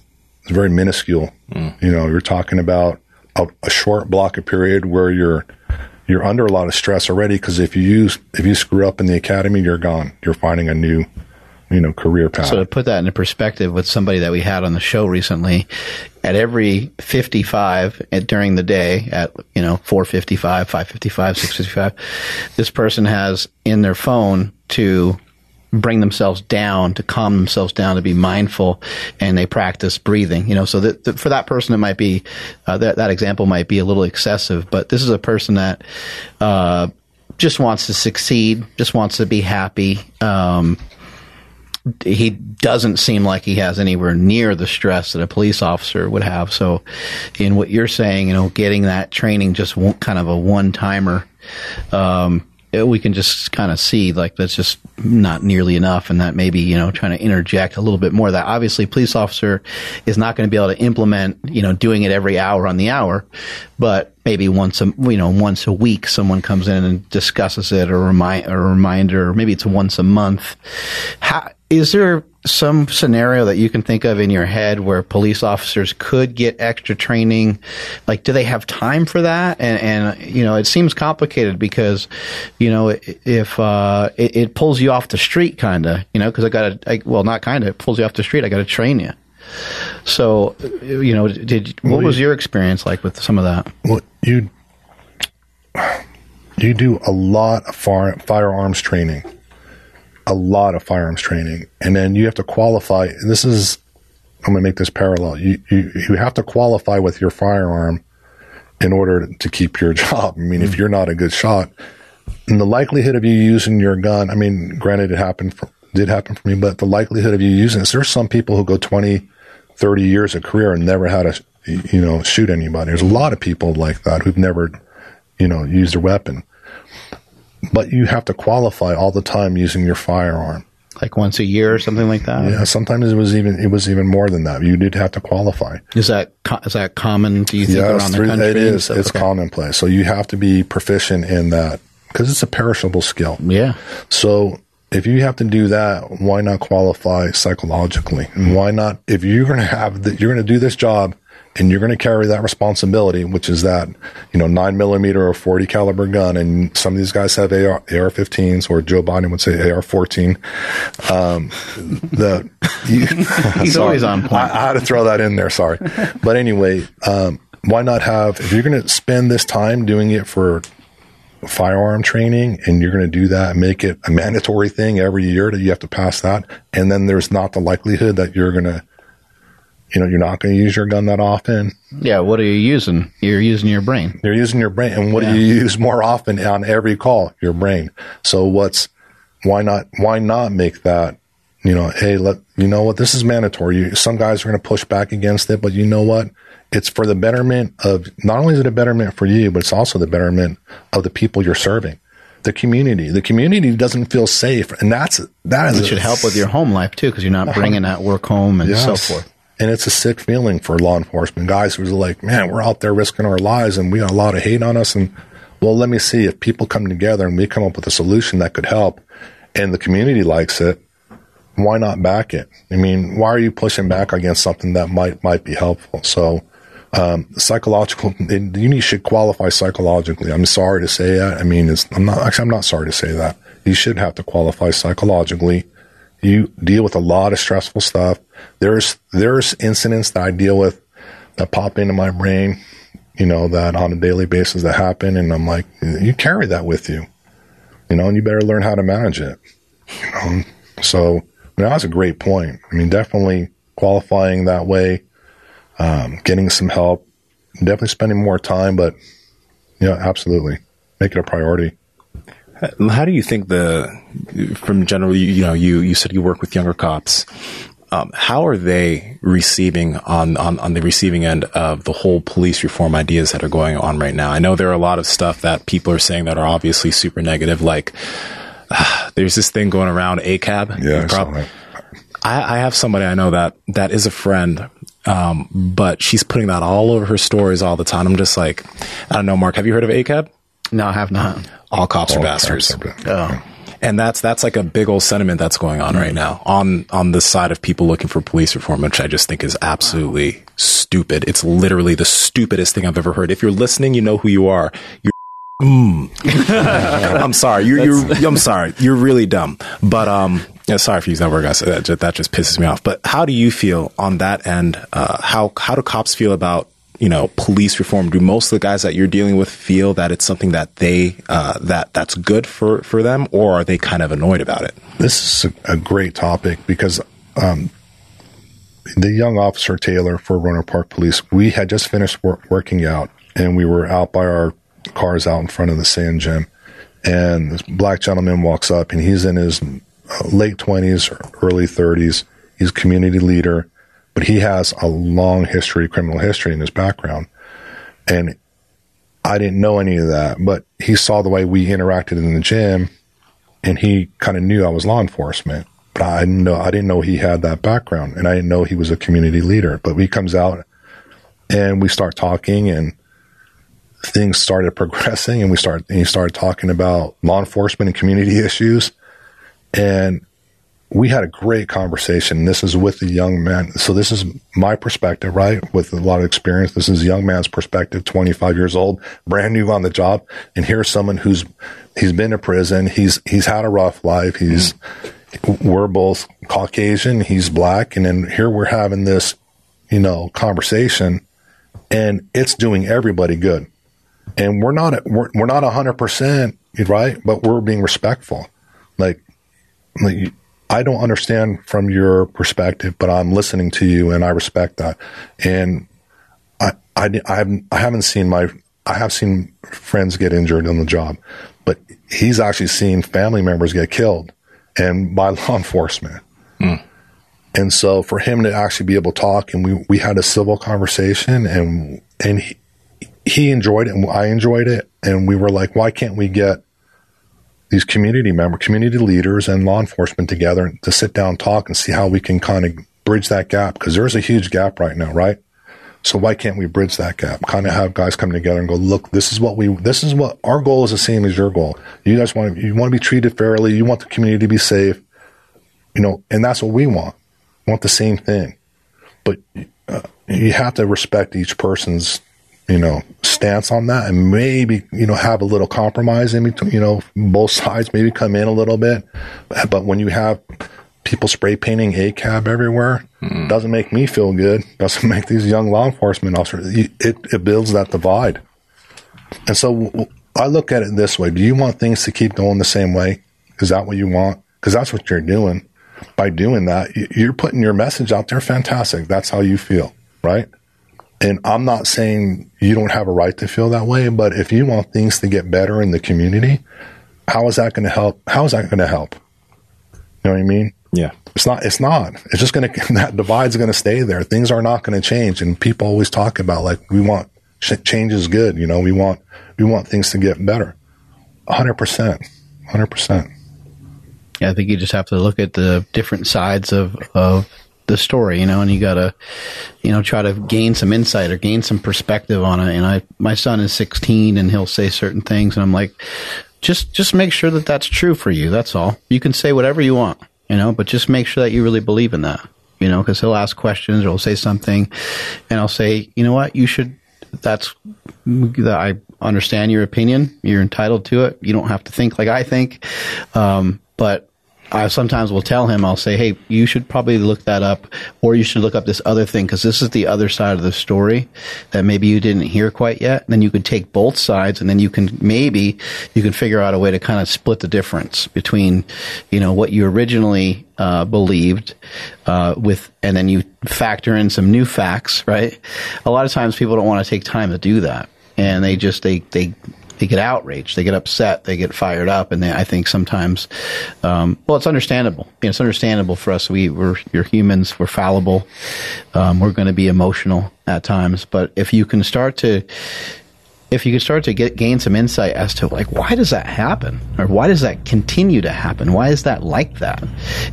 very minuscule. You know, you're talking about a short block of period where you're under a lot of stress already, because if you screw up in the academy, you're gone. You're finding a new you know, career path. So to put that into perspective with somebody that we had on the show recently, at every 55 during the day at, you know, 4:55, 5:55, 6:55, this person has in their phone to bring themselves down, to calm themselves down, to be mindful, and they practice breathing, you know, so that for that person, it might be, that example might be a little excessive, but this is a person that, just wants to succeed, just wants to be happy. He doesn't seem like he has anywhere near the stress that a police officer would have. So in what you're saying, you know, getting that training, just kind of a one-timer, we can just kind of see like that's just not nearly enough, and that maybe, you know, trying to interject a little bit more. That obviously police officer is not going to be able to implement, you know, doing it every hour on the hour, but maybe once a week someone comes in and discusses it, or a reminder, or maybe it's once a month. Is there some scenario that you can think of in your head where police officers could get extra training? Like, do they have time for that? And you know, it seems complicated because, you know, if it pulls you off the street, kind of, you know, because it pulls you off the street. I got to train you. So, you know, what was your experience like with some of that? Well, you do a lot of firearms training. A lot of firearms training, and then you have to qualify. This is, I'm going to make this parallel. You have to qualify with your firearm in order to keep your job. I mean, if you're not a good shot, and the likelihood of you using your gun, I mean, granted it did happen for me, but the likelihood of you using it, there's some people who go 20, 30 years of career and never had to, you know, shoot anybody. There's a lot of people like that who've never, you know, used a weapon. But you have to qualify all the time using your firearm. Like once a year or something like that? Yeah, sometimes it was even more than that. You did have to qualify. Is that common, do you think, around the country? It is. It's commonplace. So you have to be proficient in that because it's a perishable skill. Yeah. So if you have to do that, why not qualify psychologically? Mm-hmm. Why not, if you're going to you're going to do this job and you're going to carry that responsibility, which is that, you know, 9mm or 40 caliber gun, and some of these guys have AR-15s, or Joe Biden would say AR-14. He's always on point. I had to throw that in there. Sorry, but anyway, why not have? If you're going to spend this time doing it for firearm training, and you're going to do that, make it a mandatory thing every year that you have to pass that, and then there's not the likelihood that you're going to. You know, you're not going to use your gun that often. Yeah, what are you using? You're using your brain. You're using your brain. And what do you use more often on every call? Your brain. So why not make that, you know, hey, you know what, this is mandatory. Some guys are going to push back against it, but you know what? It's for the betterment of, not only is it a betterment for you, but it's also the betterment of the people you're serving. The community. The community doesn't feel safe. And that should help with your home life too, because you're not bringing that work home and so forth. And it's a sick feeling for law enforcement guys who's like, man, we're out there risking our lives and we got a lot of hate on us. And, well, let me see if people come together and we come up with a solution that could help and the community likes it. Why not back it? I mean, why are you pushing back against something that might be helpful? So psychological, you should qualify psychologically. I'm sorry to say that. I mean, I'm not sorry to say that. You should have to qualify psychologically. You deal with a lot of stressful stuff. There's incidents that I deal with that pop into my brain, you know, that on a daily basis that happen. And I'm like, you carry that with you, you know, and you better learn how to manage it. You know? So that was a great point. I mean, definitely qualifying that way, getting some help, definitely spending more time, but yeah, absolutely. Make it a priority. How do you think from generally, you know, you said you work with younger cops. How are they receiving on the receiving end of the whole police reform ideas that are going on right now? I know there are a lot of stuff that people are saying that are obviously super negative. Like there's this thing going around ACAB. Yeah, I have somebody I know that is a friend, but she's putting that all over her stories all the time. I'm just like, I don't know, Mark, have you heard of ACAB? No, I have not. All cops are bastards. Oh. And that's like a big old sentiment that's going on right now on the side of people looking for police reform, which I just think is absolutely stupid. It's literally the stupidest thing I've ever heard. If you're listening, you know who you are. I'm sorry. I'm sorry. You're really dumb. But Yeah, sorry for using that word, guys. That just pisses me off. But how do you feel on that end? How do cops feel about, you know, police reform? Do most of the guys that you're dealing with feel that it's something that they that's good for them, or are they kind of annoyed about it? This is a great topic because the young officer Taylor for Rohnert Park Police, we had just finished working out, and we were out by our cars out in front of the sand gym, and this black gentleman walks up, and he's in his late 20s, early 30s. He's a community leader, but he has a long history, criminal history in his background. And I didn't know any of that, but he saw the way we interacted in the gym, and he kind of knew I was law enforcement, but I didn't know he had that background, and I didn't know he was a community leader. But he comes out and we start talking, and things started progressing, and he started talking about law enforcement and community issues. And we had a great conversation. This is with a young man. So this is my perspective, right? With a lot of experience. This is a young man's perspective, 25 years old, brand new on the job. And here's someone he's been to prison. He's had a rough life. We're both Caucasian. He's black. And then here we're having this, you know, conversation, and it's doing everybody good. And we're not 100%, right? But we're being respectful. Like, I don't understand from your perspective, but I'm listening to you, and I respect that. And I have seen friends get injured on the job, but he's actually seen family members get killed, and by law enforcement. Mm. And so for him to actually be able to talk, and we had a civil conversation, and he enjoyed it, and I enjoyed it. And we were like, why can't we get these community leaders and law enforcement together to sit down and talk and see how we can kind of bridge that gap? Because there's a huge gap right now, right? So why can't we bridge that gap? Kind of have guys come together and go, look, this is what our goal is, the same as your goal. You guys want to be treated fairly. You want the community to be safe, you know, and that's what we want. We want the same thing, but you have to respect each person's, you know, stance on that, and maybe, you know, have a little compromise in between, you know, both sides, maybe come in a little bit. But when you have people spray painting ACAB everywhere, doesn't make me feel good. Doesn't make these young law enforcement officers. It builds that divide. And so I look at it this way. Do you want things to keep going the same way? Is that what you want? Because that's what you're doing. By doing that, you're putting your message out there. Fantastic. That's how you feel, right? And I'm not saying you don't have a right to feel that way, but if you want things to get better in the community, how is that going to help? You know what I mean? Yeah. It's not. It's just going to, that divide's going to stay there. Things are not going to change. And people always talk about, like, we want, change is good. You know, we want things to get better. 100%. Yeah. I think you just have to look at the different sides of the story, you know, and you gotta, you know, try to gain some insight or gain some perspective on it. And my son is 16, and he'll say certain things, and I'm like, just make sure that that's true for you. That's all. You can say whatever you want, you know, but just make sure that you really believe in that, you know, because he'll ask questions, or he'll say something, and I'll say, you know what, you should. I understand your opinion. You're entitled to it. You don't have to think like I think, but. I sometimes will tell him, I'll say, hey, you should probably look that up, or you should look up this other thing, because this is the other side of the story that maybe you didn't hear quite yet. And then you could take both sides, and then you can figure out a way to kind of split the difference between, you know, what you originally believed with, and then you factor in some new facts, right? A lot of times people don't want to take time to do that, and they just, they get outraged, they get upset, they get fired up, and I think sometimes, well, it's understandable. You know, it's understandable for us. You're humans. We're fallible. We're going to be emotional at times. But if you can start to gain some insight as to, like, why does that happen, or why does that continue to happen? Why is that like that?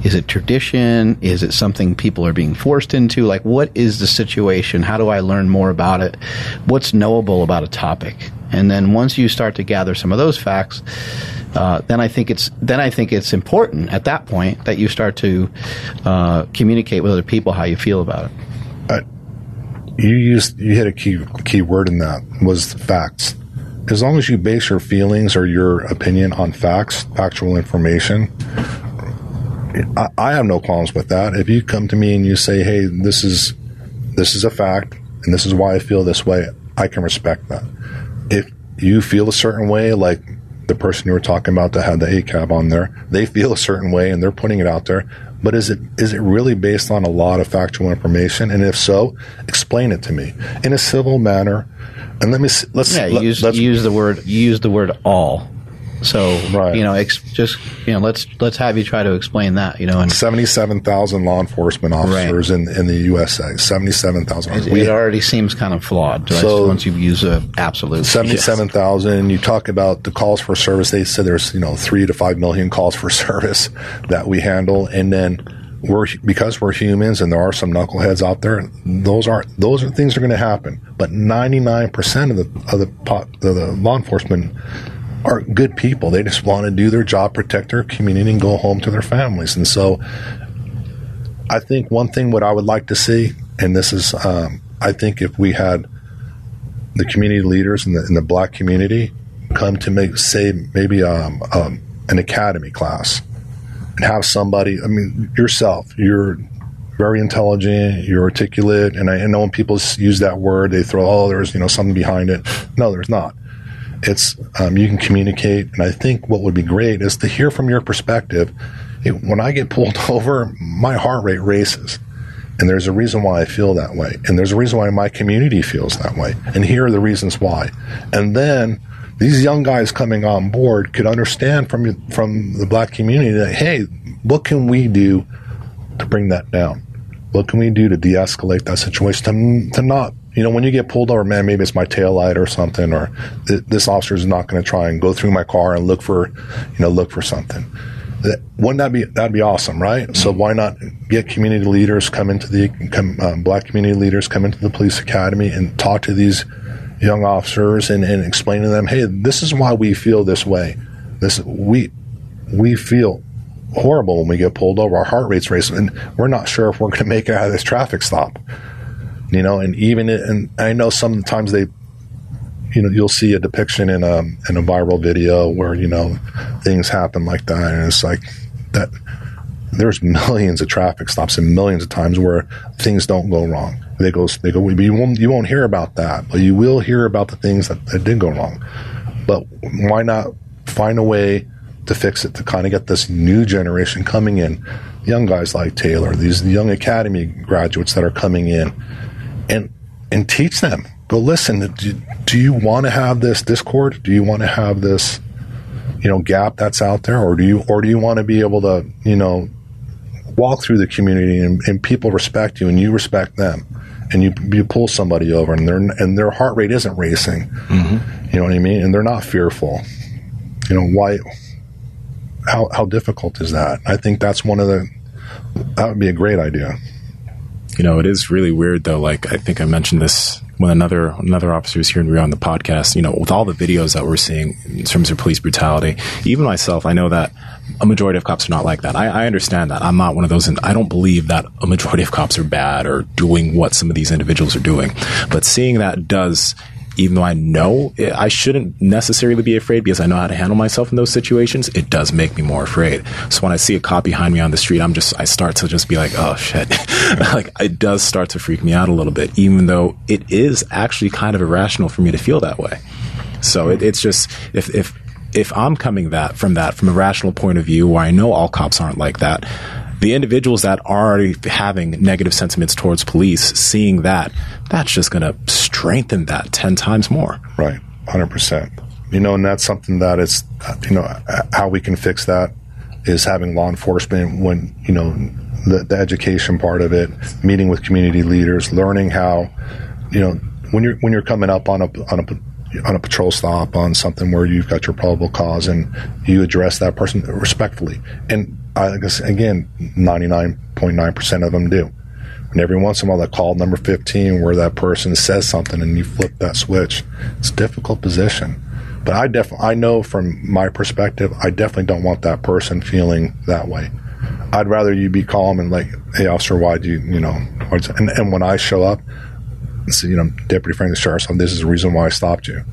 Is it tradition? Is it something people are being forced into? Like, what is the situation? How do I learn more about it? What's knowable about a topic? And then once you start to gather some of those facts, then I think it's important at that point that you start to communicate with other people how you feel about it. You hit a key word in that, was facts. As long as you base your feelings or your opinion on facts, factual information, I have no qualms with that. If you come to me and you say, hey, this is a fact and this is why I feel this way, I can respect that. If you feel a certain way, like the person you were talking about that had the ACAB on there, they feel a certain way and they're putting it out there. But is it really based on a lot of factual information? And if so, explain it to me in a civil manner. And let's use the word all. So right. Let's have you try to explain that. 77,000 law enforcement officers in the USA. 77,000. It already seems kind of flawed. Right? So once you use a absolute 77,000, you talk about the calls for service. They said there's 3 to 5 million calls for service that we handle, and then. Because we're humans and there are some knuckleheads out there, those are things are going to happen. But 99% of the law enforcement are good people. They just want to do their job, protect their community, and go home to their families. And so, I think one thing what I would like to see, and this is, I think if we had the community leaders in the black community come to maybe an academy class. Have somebody, yourself, you're very intelligent, you're articulate, and I know when people use that word, they throw, there's something behind it. No, there's not. It's you can communicate, and I think what would be great is to hear from your perspective. When I get pulled over, my heart rate races, and there's a reason why I feel that way, and there's a reason why my community feels that way, and here are the reasons why. And then these young guys coming on board could understand from the black community that, hey, what can we do to bring that down? What can we do to de-escalate that situation? To not, when you get pulled over, man, maybe it's my taillight or something, or this officer is not going to try and go through my car and look for something. That'd be awesome, right? Mm-hmm. So why not get community leaders black community leaders come into the police academy and talk to these young officers and explain to them, hey, this is why we feel this way. We feel horrible when we get pulled over. Our heart rate's racing, and we're not sure if we're going to make it out of this traffic stop. And I know sometimes they, you'll see a depiction in a viral video where things happen like that, and it's like that. There's millions of traffic stops and millions of times where things don't go wrong. They go. You won't hear about that, but you will hear about the things that did go wrong. But why not find a way to fix it, to kind of get this new generation coming in, young guys like Taylor, these young academy graduates that are coming in, and teach them. Go listen. Do you want to have this discord? Do you want to have this, gap that's out there, or do you want to be able to, walk through the community and people respect you and you respect them, and you pull somebody over and their heart rate isn't racing, mm-hmm. You know what I mean, and they're not fearful. Why? How difficult is that? I think that's that would be a great idea. It is really weird though. Like I think I mentioned this when another officer was here and we were on the podcast. With all the videos that we're seeing in terms of police brutality, even myself, I know that a majority of cops are not like that. I understand that. I'm not one of those, and I don't believe that a majority of cops are bad or doing what some of these individuals are doing. But seeing that does, even though I know I shouldn't necessarily be afraid because I know how to handle myself in those situations, it does make me more afraid. So when I see a cop behind me on the street, I start to just be like, oh shit. Like it does start to freak me out a little bit, even though it is actually kind of irrational for me to feel that way. So it's just, if I'm coming from a rational point of view where I know all cops aren't like that, the individuals that are already having negative sentiments towards police, seeing that's just going to strengthen that 10 times more. Right. 100%. And that's something that is, how we can fix that is having law enforcement when, the education part of it, meeting with community leaders, learning how, when you're coming up on a patrol stop, on something where you've got your probable cause and you address that person respectfully. And I guess, again, 99.9% of them do. And every once in a while, that call number 15 where that person says something and you flip that switch, it's a difficult position. But I know from my perspective, I definitely don't want that person feeling that way. I'd rather you be calm and like, hey, officer, why do and when I show up, Deputy Frank, the sheriff, this is the reason why I stopped you,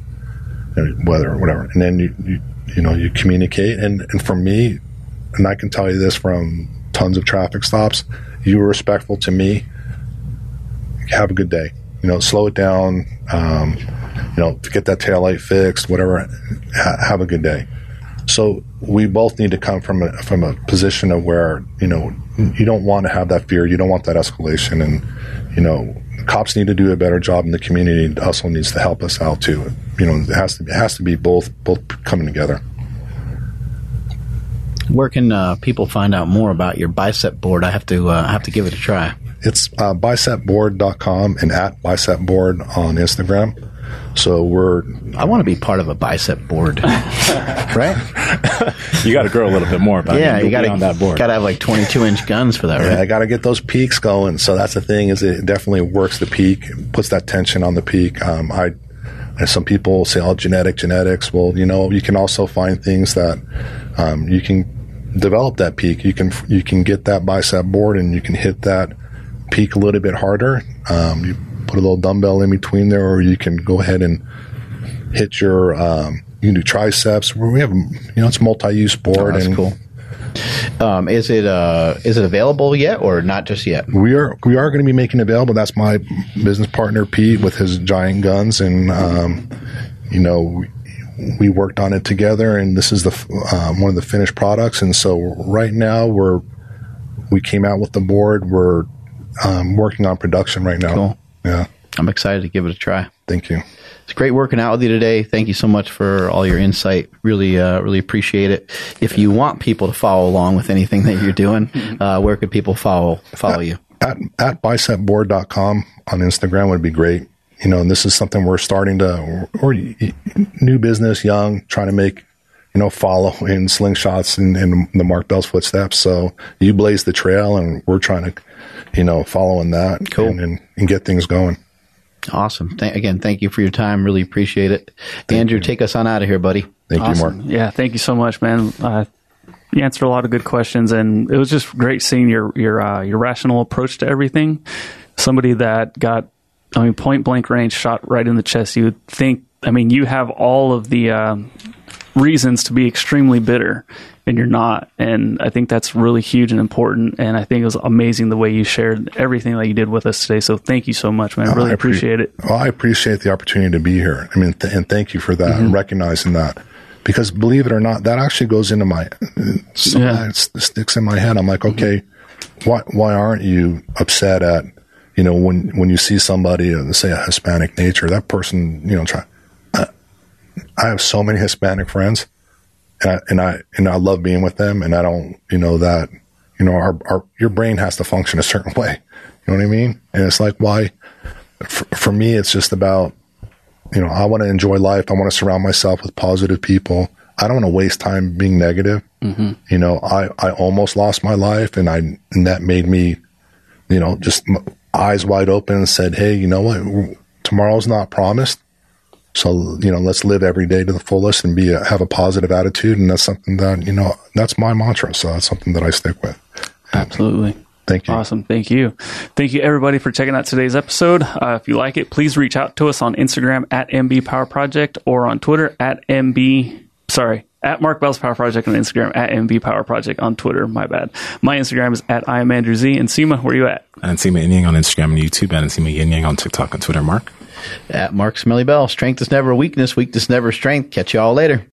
or whatever. And then you communicate. And for me, and I can tell you this from tons of traffic stops. You were respectful to me. Have a good day. You know, slow it down. You know, get that taillight fixed, whatever. Have a good day. So we both need to come from a position of where, you know, you don't want to have that fear. You don't want that escalation. And, you know, cops need to do a better job, and the community also needs to help us out too. You know, it has to be both coming together. Where can people find out more about your bicep board? I have to give it a try. It's bicepboard.com and at bicepboard on Instagram. So I want to be part of a bicep board, right? You got to grow a little bit more. But yeah, you got to on that board. Got to have like 22-inch guns for that, right? Yeah, I got to get those peaks going. So that's the thing, is it definitely works the peak, puts that tension on the peak. And some people say, "Oh, genetics." Well, you know, you can also find things that you can develop that peak. You can get that bicep board and you can hit that peak a little bit harder. You put a little dumbbell in between there, or you can go ahead and hit your you can do triceps. We have, you know, it's multi-use board. Oh, that's cool. Is it available yet, or not just yet? We are going to be making it available. That's my business partner Pete with his giant guns, and you know, we worked on it together, and this is the one of the finished products. And so right now we came out with the board. We're working on production right now. Cool. Yeah, I'm excited to give it a try. Thank you. It's great working out with you today. Thank you so much for all your insight. Really, really appreciate it. If you want people to follow along with anything that you're doing, where could people follow you? At bicepboard.com on Instagram would be great. You know, and this is something we're starting to, or new business, young, trying to make, you know, follow in Slingshots and the Mark Bell's footsteps. So you blaze the trail, and we're trying to, you know, follow in that. Cool. and get things going. Awesome. Again, thank you for your time. Really appreciate it. Andrew, take us on out of here, buddy. Thank awesome. You, Mark. Yeah, thank you so much, man. You answered a lot of good questions, and it was just great seeing your rational approach to everything. Somebody that got, I mean, point blank range, shot right in the chest. You would think, I mean, you have all of the reasons to be extremely bitter, and you're not. And I think that's really huge and important. And I think it was amazing the way you shared everything that you did with us today. So thank you so much, man. I really appreciate it. Well, I appreciate the opportunity to be here. I mean, and thank you for that, mm-hmm. recognizing that. Because believe it or not, that actually goes into my, it sticks in my head. I'm like, okay, mm-hmm. why aren't you upset at, you know, when you see somebody, say a Hispanic nature, that person, you know, I have so many Hispanic friends, and I love being with them, and I don't, you know, that, you know, your brain has to function a certain way. You know what I mean? And it's like, why? For me, it's just about, you know, I want to enjoy life. I want to surround myself with positive people. I don't want to waste time being negative. Mm-hmm. You know, I almost lost my life, and that made me, you know, just eyes wide open and said, hey, you know what? Tomorrow's not promised. So, you know, let's live every day to the fullest and have a positive attitude. And that's something that, you know, that's my mantra. So that's something that I stick with. Absolutely. Thank you. Awesome. Thank you. Thank you, everybody, for checking out today's episode. If you like it, please reach out to us on Instagram at MB Power Project, or on Twitter at Mark Bell's Power Project on Instagram, at MB Power Project on Twitter. My bad. My Instagram is at I am Andrew Z. Nsima, where are you at? At Nsima Inyang on Instagram and YouTube, at Nsima Inyang on TikTok and Twitter, Mark. At Mark Smelly Bell. Strength is never weakness. Weakness never strength. Catch you all later.